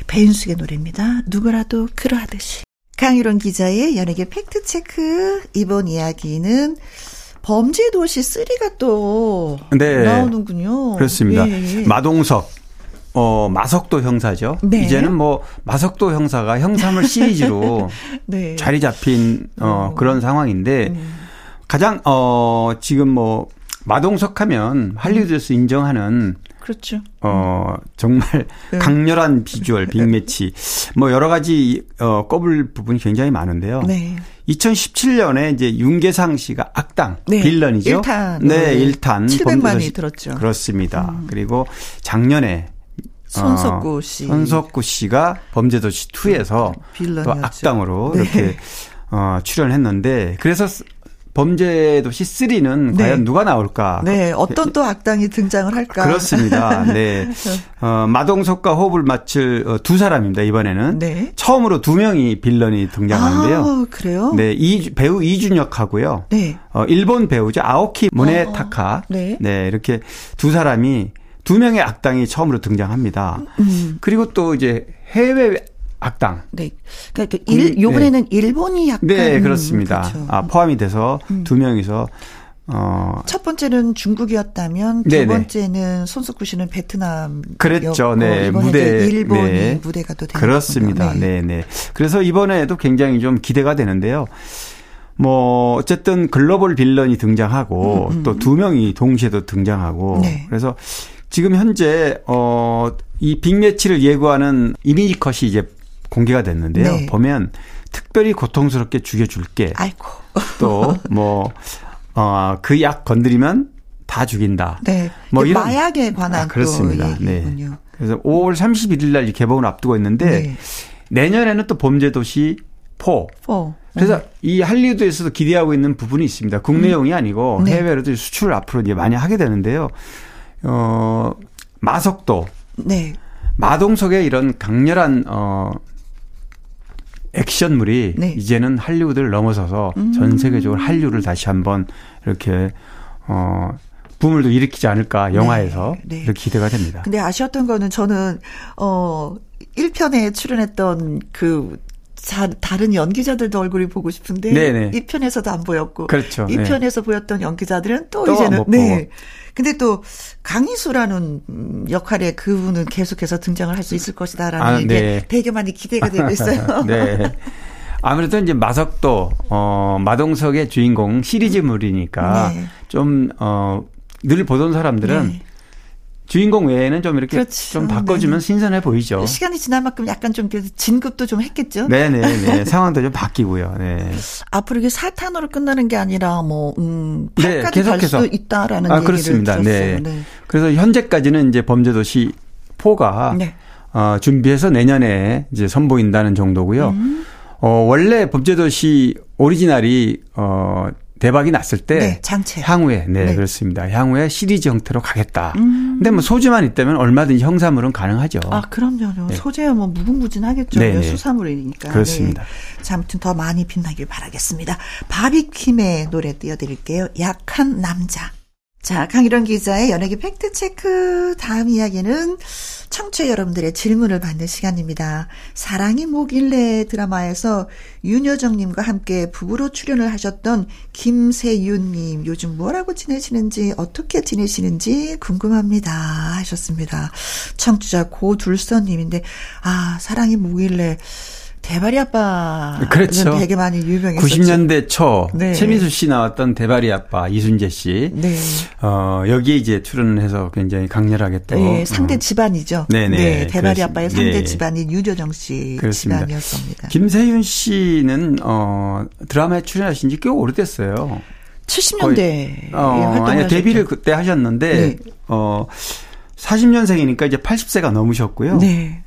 배윤숙의 노래입니다. 누구라도 그러하듯이. 강희룡 기자의 연예계 팩트체크 이번 이야기는 범죄도시 3가 또 네. 나오는군요. 그렇습니다. 예. 마동석. 마석도 형사죠. 네. 이제는 뭐 마석도 형사가 형사물 시리즈로 네. 자리 잡힌 그런 상황인데 가장 지금 뭐 마동석하면 할리우드에서 인정하는 그렇죠. 정말 강렬한 비주얼 빅매치 뭐 여러 가지 꼽을 부분이 굉장히 많은데요. 네. 2017년에 이제 윤계상 씨가 악당 네. 빌런이죠. 1탄. 네, 1탄 700만이 들었죠. 그렇습니다. 그리고 작년에 손석구 씨. 손석구 씨가 범죄도시 2에서 또 악당으로 네. 이렇게 출연했는데 그래서 범죄도시 3는 네. 과연 누가 나올까? 네, 어떤 또 악당이 등장을 할까? 그렇습니다. 네, 마동석과 호흡을 맞출 두 사람입니다. 이번에는 네. 처음으로 두 명이 빌런이 등장하는데요. 아, 그래요? 네, 배우 이준혁하고요. 네, 일본 배우죠 아오키 모네타카. 네. 네, 이렇게 두 사람이. 두 명의 악당이 처음으로 등장합니다. 그리고 또 이제 해외 악당. 네. 그러니까 요번에는 네. 일본이 약간. 네, 그렇습니다. 그렇죠. 포함이 돼서 두 명이서. 첫 번째는 중국이었다면 두 네네. 번째는 손석구 씨는 베트남. 그랬죠. 네. 무대. 일본이 네. 무대가 또 되는 그렇습니다. 네. 네네. 그래서 이번에도 굉장히 좀 기대가 되는데요. 뭐 어쨌든 글로벌 빌런이 등장하고 또 두 명이 동시에도 등장하고 네. 그래서 지금 현재 이 빅매치를 예고하는 이미지 컷이 이제 공개가 됐는데요. 네. 보면 특별히 고통스럽게 죽여줄게. 아이고. 또 뭐 그 약 건드리면 다 죽인다. 네. 뭐 이런 마약에 관한 그렇습니다. 또 얘기군요. 네. 그래서 5월 31일 날 개봉을 앞두고 있는데 네. 내년에는 또 범죄도시 4. 그래서 이 할리우드에서도 기대하고 있는 부분이 있습니다. 국내용이 아니고 네. 해외로도 수출을 앞으로 이제 많이 하게 되는데요. 마석도, 네. 마동석의 이런 강렬한 액션물이 네. 이제는 할리우드를 넘어서서 전 세계적으로 한류를 다시 한번 이렇게 붐을 일으키지 않을까 영화에서 네, 네. 이렇게 기대가 됩니다. 근데 아쉬웠던 거는 저는 1편에 출연했던 그 다른 연기자들도 얼굴이 보고 싶은데 네네. 2편에서도 안 보였고 그렇죠. 2편에서 네. 보였던 연기자들은 또 이제는 네. 근데 또 강희수라는 역할에 그분은 계속해서 등장을 할 수 있을 것이다라는 게 네. 되게 많이 기대가 되고 있어요. 네. 아무래도 이제 마석도 마동석의 주인공 시리즈물이니까 네. 좀 늘 보던 사람들은 네. 주인공 외에는 좀 이렇게 그렇죠. 좀 바꿔주면 네. 신선해 보이죠. 시간이 지난 만큼 약간 좀 진급도 좀 했겠죠. 네네네. 상황도 좀 바뀌고요. 네. 앞으로 이게 4탄으로 끝나는 게 아니라 뭐 8까지 네, 갈 수도 있다라는 얘기를 그렇습니다. 들었어요. 네. 네. 그래서 현재까지는 이제 범죄도시 4가 네. 준비해서 내년에 이제 선보인다는 정도고요. 원래 범죄도시 오리지널이 대박이 났을 때 네, 장체. 향후에 네, 네 그렇습니다. 향후에 시리즈 형태로 가겠다. 근데 뭐 소재만 있다면 얼마든지 형사물은 가능하죠. 아 그럼요. 네. 소재야 뭐 무궁무진하겠죠. 네, 네. 수사물이니까. 그렇습니다. 네. 자, 아무튼 더 많이 빛나길 바라겠습니다. 바비킴의 노래 띄워드릴게요. 약한 남자. 자, 강희룡 기자의 연예계 팩트체크. 다음 이야기는 청취자 여러분들의 질문을 받는 시간입니다. 사랑이 뭐길래 드라마에서 윤효정님과 함께 부부로 출연을 하셨던 김세윤님. 요즘 뭐라고 지내시는지 어떻게 지내시는지 궁금합니다 하셨습니다. 청취자 고둘선님인데 아 사랑이 뭐길래. 대바리 아빠는 그렇죠. 되게 많이 유명했었죠. 90년대 초 네. 최민수 씨 나왔던 대바리 아빠 이순재 씨 네. 여기에 이제 출연을 해서 굉장히 강렬하게 또 네, 상대 집안이죠. 네네. 네, 대바리 아빠의 상대 네. 집안이 유효정 씨 그렇습니다. 집안이었습니다. 김세윤 씨는 드라마에 출연하신 지 꽤 오래됐어요. 70년대에 활동하셨죠. 데뷔를 그때 하셨는데 네. 40년생이니까 이제 80세가 넘으셨고요. 네.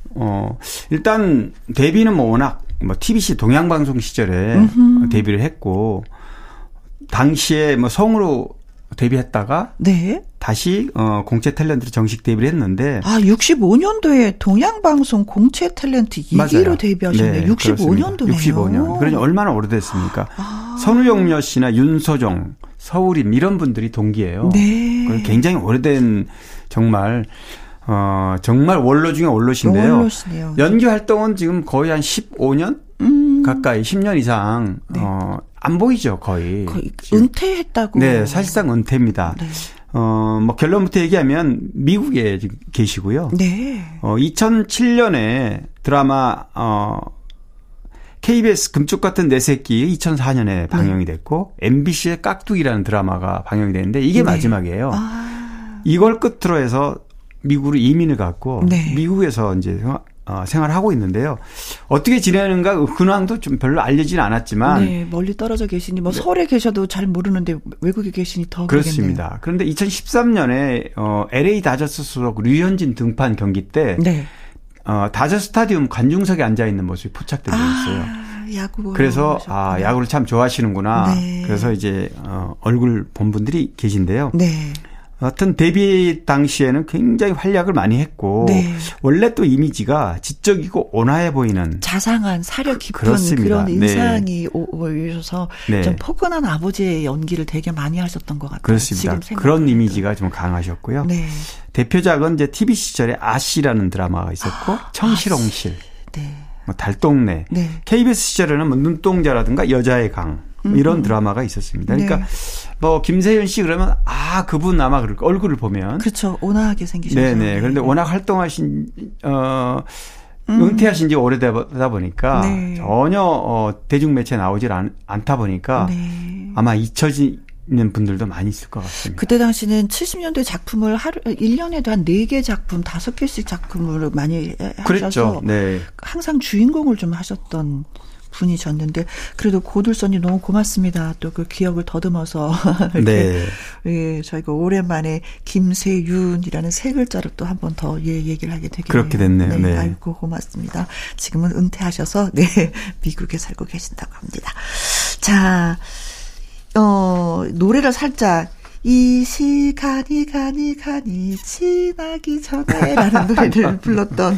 일단 데뷔는 뭐 워낙 뭐 TBC 동양방송 시절에 데뷔를 했고 당시에 뭐 성으로 데뷔했다가 네. 다시 공채 탤런트로 정식 데뷔를 했는데 아 65년도에 동양방송 공채 탤런트 2기로 데뷔하셨네요. 네, 65년도네요. 65년. 그러니 얼마나 오래됐습니까? 아. 선우영 씨나 윤소정, 서울임 이런 분들이 동기예요. 네. 굉장히 오래된 정말 원로 중에 원로신데요. 원로시네요. 연기 활동은 지금 거의 한 15년 가까이 10년 이상 네. 안 보이죠 거의 은퇴했다고. 네, 사실상 은퇴입니다. 네. 뭐 결론부터 얘기하면 미국에 지금 계시고요. 네. 2007년에 드라마 KBS 금쪽 같은 내새끼 2004년에 방영이 됐고 MBC의 깍두기라는 드라마가 방영이 됐는데 이게 네. 마지막이에요. 아. 이걸 끝으로 해서 미국으로 이민을 갔고 네. 미국에서 이제 생활하고 있는데요. 어떻게 지내는가 근황도 좀 별로 알려지는 않았지만 네, 멀리 떨어져 계시니 뭐 네. 서울에 계셔도 잘 모르는데 외국에 계시니 더 그렇습니다. 그러겠네요. 그런데 2013년에 LA 다저스 소속 류현진 등판 경기 때 네. 다저스 스타디움 관중석에 앉아 있는 모습이 포착된 적이 있어요. 야구 그래서 오셨구나. 아 야구를 참 좋아하시는구나. 네. 그래서 이제 얼굴 본 분들이 계신데요. 네. 하여튼 데뷔 당시에는 굉장히 활약을 많이 했고 네. 원래 또 이미지가 지적이고 온화해 보이는 자상한 사려 깊은 그런 인상이 오셔서 네. 좀 포근한 아버지의 연기를 되게 많이 하셨던 것 같아요. 그렇습니다. 지금 그런 이미지가 좀 강하셨고요. 네. 대표작은 이제 TBC 시절에 아씨라는 드라마가 있었고 청실홍실, 네. 뭐 달동네, 네. KBS 시절에는 뭐 눈동자라든가 여자의 강 이런 드라마가 있었습니다. 그러니까 네. 뭐 김세윤 씨 그러면 아 그분 아마 그럴 얼굴을 보면 그렇죠 온화하게 생기셨죠. 네네. 그런데 워낙 활동하신 은퇴하신 지 오래되다 보니까 네. 전혀 대중 매체에 나오질 않다 보니까 네. 아마 잊혀지는 분들도 많이 있을 것 같습니다. 그때 당시는 70년대 작품을 1년에도 한 4개 작품 5개씩 작품을 많이 하셔서 그랬죠. 네. 항상 주인공을 좀 하셨던 분이셨는데 그래도 고둘선이 너무 고맙습니다. 또 그 기억을 더듬어서 네. 예, 저희가 오랜만에 김세윤이라는 세 글자를 또 한 번 더 예, 얘기를 하게 되겠네요. 그렇게 됐네요. 네, 네. 아이고 고맙습니다. 지금은 은퇴하셔서 네, 미국에 살고 계신다고 합니다. 자, 노래를 살짝 이 시간이 가니 지나기 전에 라는 노래를 불렀던,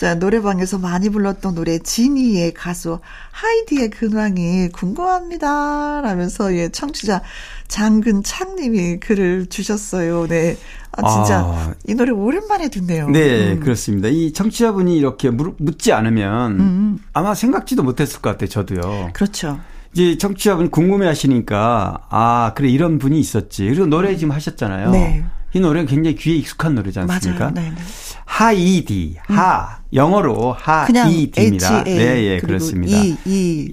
자, 노래방에서 많이 불렀던 노래 지니의 가수 하이디의 근황이 궁금합니다 라면서, 예, 청취자 장근창님이 글을 주셨어요. 네. 아, 진짜 이 노래 오랜만에 듣네요. 네, 그렇습니다. 이 청취자분이 이렇게 묻지 않으면 아마 생각지도 못했을 것 같아요. 저도요. 그렇죠. 이제 청취자분 궁금해 하시니까, 아, 그래, 이런 분이 있었지. 그리고 노래 지금 하셨잖아요. 네. 이 노래는 굉장히 귀에 익숙한 노래지 않습니까? 맞아요. 네, 네. 하이디, 하, 영어로 하이디입니다. 네, 예, 그렇습니다. 이디.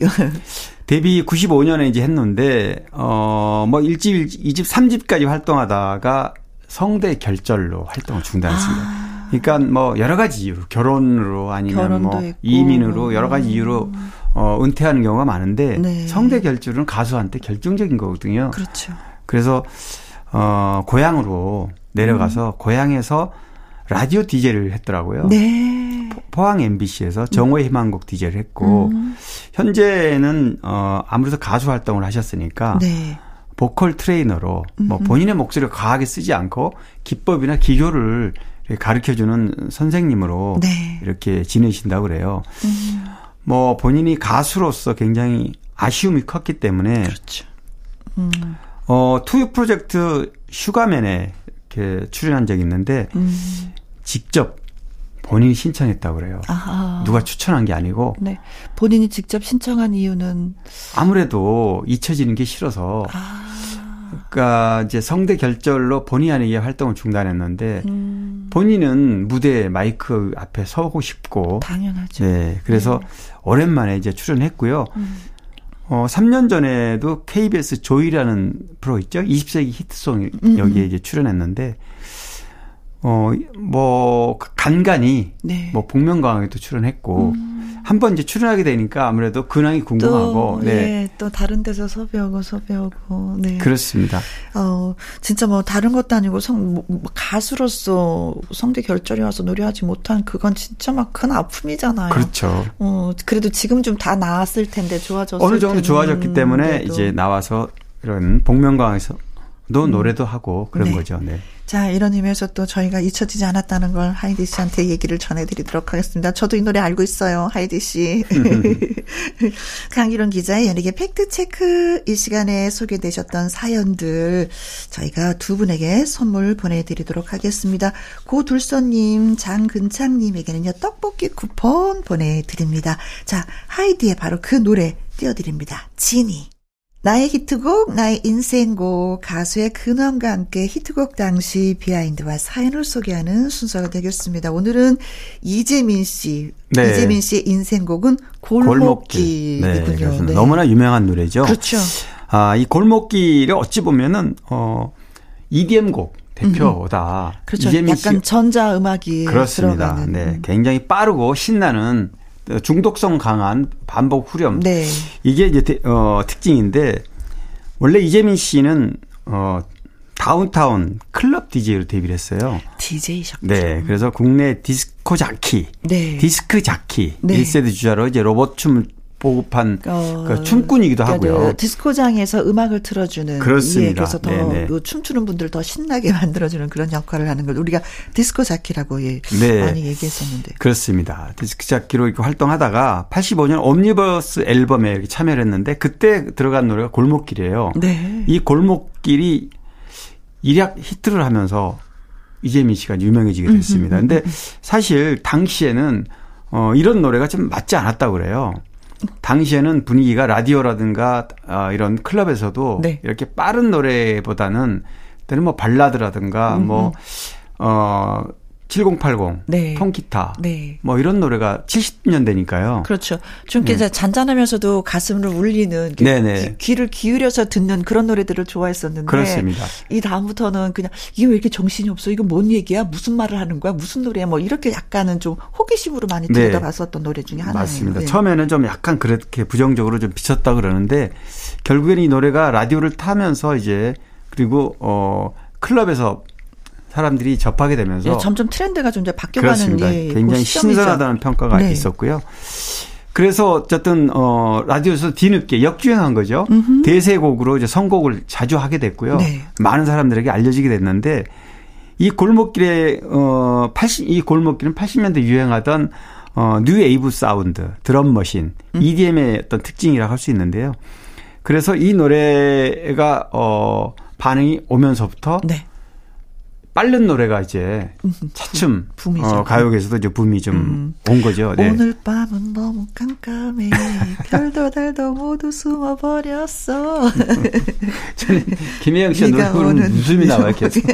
예. 데뷔 95년에 이제 했는데, 뭐 1집, 2집, 3집까지 활동하다가 성대 결절로 활동을 중단했습니다. 아. 그러니까 뭐 여러 가지 이유로, 결혼으로 아니면 뭐 했고. 이민으로 여러 가지 이유로 은퇴하는 경우가 많은데, 네. 성대 결절은 가수한테 결정적인 거거든요. 그렇죠. 그래서 고향으로 내려가서 고향에서 라디오 DJ를 했더라고요. 네. 포항 MBC에서 정오의 희망곡 DJ를 했고, 현재는 아무래도 가수 활동을 하셨으니까, 네. 보컬 트레이너로 뭐 본인의 목소리를 과하게 쓰지 않고 기법이나 기교를 가르쳐주는 선생님으로, 네. 이렇게 지내신다고 그래요. 뭐 본인이 가수로서 굉장히 아쉬움이 컸기 때문에, 그렇죠. 투유 프로젝트 슈가맨에 이렇게 출연한 적이 있는데 직접 본인이 신청했다고 그래요. 아하. 누가 추천한 게 아니고. 네. 본인이 직접 신청한 이유는 아무래도 잊혀지는 게 싫어서. 아. 그러니까 이제 성대 결절로 본의 아니게 활동을 중단했는데 본인은 무대 마이크 앞에 서고 싶고. 당연하죠. 네. 그래서, 네. 오랜만에 이제 출연했고요. 3년 전에도 KBS 조이라는 프로 있죠. 20세기 히트송 여기에 이제 출연했는데, 뭐 간간이, 네. 뭐 복면가왕에도 출연했고, 한번 이제 출연하게 되니까 아무래도 근황이 궁금하고, 또, 네. 예, 또 다른 데서 섭외하고, 네. 그렇습니다. 진짜 뭐 다른 것도 아니고 가수로서 성대 결절이 와서 노래하지 못한 그건 진짜 막 큰 아픔이잖아요. 그렇죠. 그래도 지금 좀 다 나았을 텐데, 좋아졌을 어느 정도 좋아졌기 때문에 그래도. 이제 나와서 이런 복면가왕에서 너 노래도 하고 그런, 네. 거죠. 네. 자, 이런 의미에서 또 저희가 잊혀지지 않았다는 걸 하이디 씨한테 얘기를 전해드리도록 하겠습니다. 저도 이 노래 알고 있어요, 하이디 씨. 강희룡 기자의 연예계 팩트체크, 이 시간에 소개되셨던 사연들 저희가 두 분에게 선물 보내드리도록 하겠습니다. 고둘서님, 장근창님에게는요 떡볶이 쿠폰 보내드립니다. 자, 하이디의 바로 그 노래 띄워드립니다. 지니. 나의 히트곡, 나의 인생곡, 가수의 근황과 함께 히트곡 당시 비하인드와 사연을 소개하는 순서가 되겠습니다. 오늘은 이재민 씨, 네. 이재민 씨의 인생곡은 골목길이군요. 네, 네. 너무나 유명한 노래죠. 그렇죠. 아, 이 골목길이 어찌 보면은 EDM곡 대표다. 그렇죠. 이재민 약간 씨. 전자 음악이 그렇습니다. 들어가는. 네, 굉장히 빠르고 신나는. 중독성 강한 반복 후렴. 네. 이게 이제 특징인데, 원래 이재민 씨는 다운타운 클럽 DJ로 데뷔를 했어요. DJ셨죠. 네. 그래서 국내 디스크 자키, 네. 1세대 주자로 이제 로봇 춤을 보급한 그러니까 춤꾼이기도 하고요. 디스코장에서 음악을 틀어주는. 그렇습니다. 예, 그래서 더 춤추는 분들 더 신나게 만들어주는 그런 역할을 하는 걸 우리가 디스코 자키라고, 예, 네. 많이 얘기했었는데. 그렇습니다. 디스코 자키로 이렇게 활동하다가 85년 옴니버스 앨범에 이렇게 참여를 했는데, 그때 들어간 노래가 골목길이에요. 네. 이 골목길이 일약 히트를 하면서 이재민 씨가 유명해지게 됐습니다. 그런데 사실 당시에는 이런 노래가 좀 맞지 않았다고 그래요. 당시에는 분위기가 라디오라든가 이런 클럽에서도, 네. 이렇게 빠른 노래보다는 때는 뭐 발라드라든가 뭐 7080, 네. 통기타, 네. 뭐 이런 노래가 70년대니까요. 그렇죠. 좀 잔잔하면서도 가슴을 울리는, 귀를 기울여서 듣는 그런 노래들을 좋아했었는데. 그렇습니다. 이 다음부터는 그냥 이게 왜 이렇게 정신이 없어? 이거 뭔 얘기야? 무슨 말을 하는 거야? 무슨 노래야? 뭐 이렇게 약간은 좀 호기심으로 많이 들여다봤었던, 네. 노래 중에 하나예요. 맞습니다. 네. 처음에는 좀 약간 그렇게 부정적으로 좀 비쳤다 그러는데, 결국에는 이 노래가 라디오를 타면서 이제, 그리고 클럽에서 사람들이 접하게 되면서, 예, 점점 트렌드가 좀 이제 바뀌어가는, 예, 굉장히 신선하다는 평가가, 네. 있었고요. 그래서 어쨌든 라디오에서 뒤늦게 역주행한 거죠. 음흠. 대세곡으로 이제 선곡을 자주 하게 됐고요. 네. 많은 사람들에게 알려지게 됐는데 이 골목길에 이 골목길은 80년대 유행하던 뉴 웨이브 사운드, 드럼 머신, EDM의 어떤 특징이라고 할 수 있는데요. 그래서 이 노래가 반응이 오면서부터 네. 빠른 노래가 이제 차츰 가요계에서도 이제 붐이 좀 온 거죠. 네. 오늘 밤은 너무 깜깜해. 별도 달도 모두 숨어버렸어. 저는 김혜영 씨의 노래 부르면 웃음이 나와요. 계속.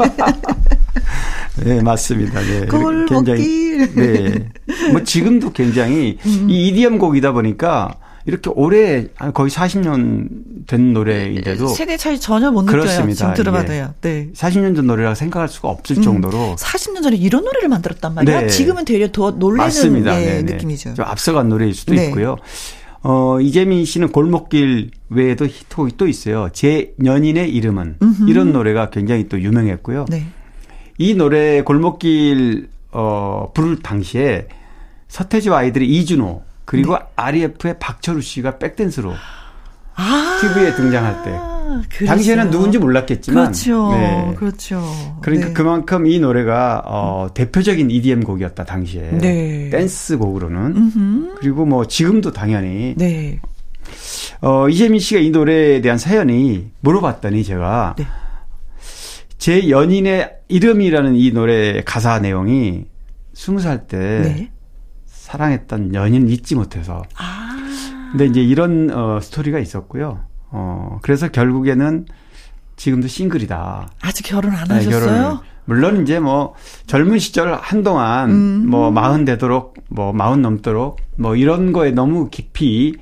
네, 맞습니다. 네. 골목길. 네. 뭐 지금도 굉장히 이 EDM 곡이다 보니까 이렇게 오래 거의 40년 된 노래인데도 세대 차이 전혀 못 느껴요. 그렇습니다. 지금 들어봐도요. 네. 40년 전 노래라고 생각할 수가 없을 정도로 40년 전에 이런 노래를 만들었단 말이야. 네. 지금은 되려 더 놀라는 네, 느낌이죠. 좀 앞서간 노래일 수도 네. 있고요. 이재민 씨는 골목길 외에도 히트곡이 또 있어요. 제 연인의 이름은 이런 노래가 굉장히 또 유명했고요. 네. 이 노래 골목길 부를 당시에 서태지와 아이들의 이준호 그리고 네. RF의 박철우 씨가 백댄스로 TV에 등장할 때 그렇죠. 당시에는 누군지 몰랐겠지만 그렇죠. 네. 그렇죠. 그러니까 네. 그만큼 이 노래가 대표적인 EDM 곡이었다 당시에 네. 댄스 곡으로는 그리고 뭐 지금도 당연히 네. 이재민 씨가 이 노래에 대한 사연이 물어봤더니 제가 네. 제 연인의 이름이라는 이 노래 가사 내용이 20살 때 네. 사랑했던 연인 잊지 못해서. 근데 이제 이런 스토리가 있었고요. 그래서 결국에는 지금도 싱글이다. 아직 결혼 안 네, 하셨어요? 결혼을. 물론 이제 뭐 젊은 시절 한동안 뭐 40 되도록 뭐 40 넘도록 뭐 이런 거에 너무 깊이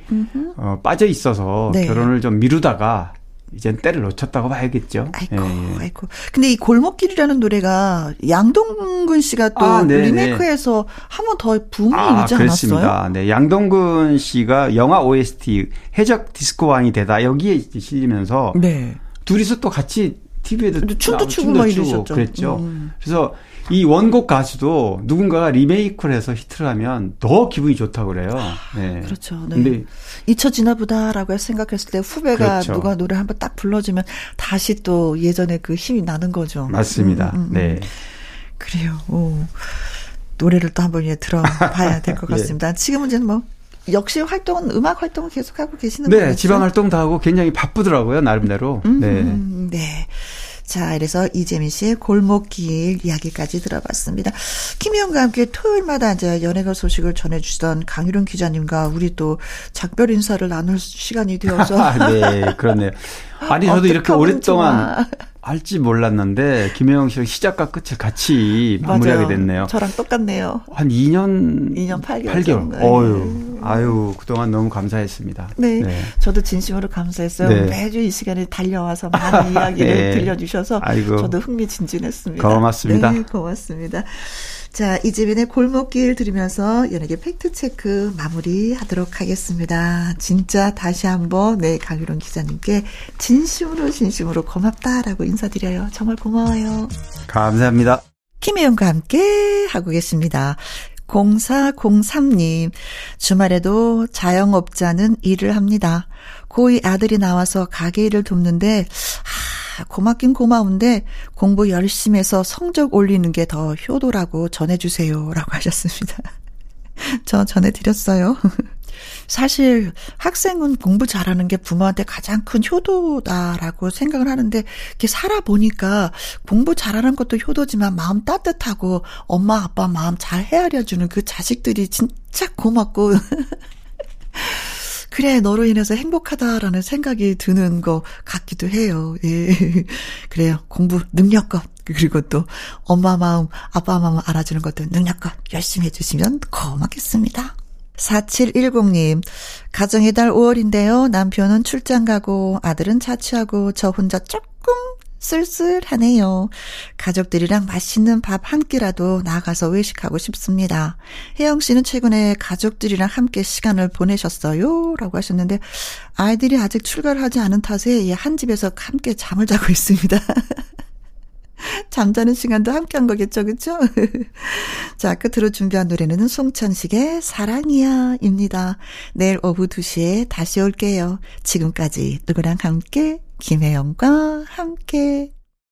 빠져 있어서 네. 결혼을 좀 미루다가 이젠 때를 놓쳤다고 봐야겠죠. 아이고, 예. 아이고. 근데 이 골목길이라는 노래가 양동근 씨가 또 리메이크해서 한 번 더 붐이 오지 않았어요? 그렇습니다. 네, 양동근 씨가 영화 OST 해적 디스코 왕이 되다 여기에 실리면서 네. 둘이서 또 같이 TV에도 춤도 추고 막 이러셨죠. 그랬죠. 그래서 이 원곡 가수도 누군가가 리메이크를 해서 히트를 하면 더 기분이 좋다고 그래요. 네. 그렇죠. 네. 근데 잊혀지나 보다라고 생각했을 때 후배가 그렇죠. 누가 노래 한번 딱 불러주면 다시 또 예전에 그 힘이 나는 거죠. 맞습니다. 네. 그래요. 오. 노래를 또 한번 들어봐야 될 것 같습니다. 예. 지금은 이제 뭐. 역시 활동은 음악 활동을 계속하고 계시는 거죠? 네. 지방 활동 다 하고 굉장히 바쁘더라고요. 나름대로. 네. 네. 자, 그래서 이재민 씨의 골목길 이야기까지 들어봤습니다. 김희영과 함께 토요일마다 이제 연예가 소식을 전해주시던 강희룡 기자님과 우리 또 작별 인사를 나눌 시간이 되어서. 네. 그렇네요. 아니 저도 이렇게 오랫동안 할지 몰랐는데 김혜영 씨랑 시작과 끝을 같이 마무리하게 됐네요. 저랑 똑같네요. 한 2년 8개월. 아유, 그동안 너무 감사했습니다. 네, 네. 저도 진심으로 감사했어요. 네. 매주 이 시간에 달려와서 많은 이야기를 네. 들려주셔서 아이고. 저도 흥미진진했습니다. 고맙습니다. 네, 고맙습니다. 자, 이재민의 골목길 들으면서 연예계 팩트체크 마무리하도록 하겠습니다. 진짜 다시 한번 네, 강유론 기자님께 진심으로 고맙다라고 인사드려요. 정말 고마워요. 감사합니다. 김혜영과 함께 하고 계십니다. 0403님, 주말에도 자영업자는 일을 합니다. 고2 아들이 나와서 가게 일을 돕는데 고맙긴 고마운데 공부 열심히 해서 성적 올리는 게 더 효도라고 전해주세요 라고 하셨습니다. 저 전해드렸어요. 사실 학생은 공부 잘하는 게 부모한테 가장 큰 효도다라고 생각을 하는데 이렇게 살아보니까 공부 잘하는 것도 효도지만 마음 따뜻하고 엄마 아빠 마음 잘 헤아려주는 그 자식들이 진짜 고맙고 그래 너로 인해서 행복하다라는 생각이 드는 것 같기도 해요. 예. 그래요. 공부 능력껏 그리고 또 엄마 마음 아빠 마음 알아주는 것도 능력껏 열심히 해주시면 고맙겠습니다. 4710님 가정의 달 5월인데요. 남편은 출장 가고 아들은 자취하고 저 혼자 조금 쓸쓸하네요. 가족들이랑 맛있는 밥 한 끼라도 나가서 외식하고 싶습니다. 혜영 씨는 최근에 가족들이랑 함께 시간을 보내셨어요? 라고 하셨는데 아이들이 아직 출가를 하지 않은 탓에 한 집에서 함께 잠을 자고 있습니다. 잠자는 시간도 함께한 거겠죠, 그렇죠? 자, 끝으로 준비한 노래는 송천식의 사랑이야입니다. 내일 오후 2시에 다시 올게요. 지금까지 누구랑 함께 김혜영과 함께.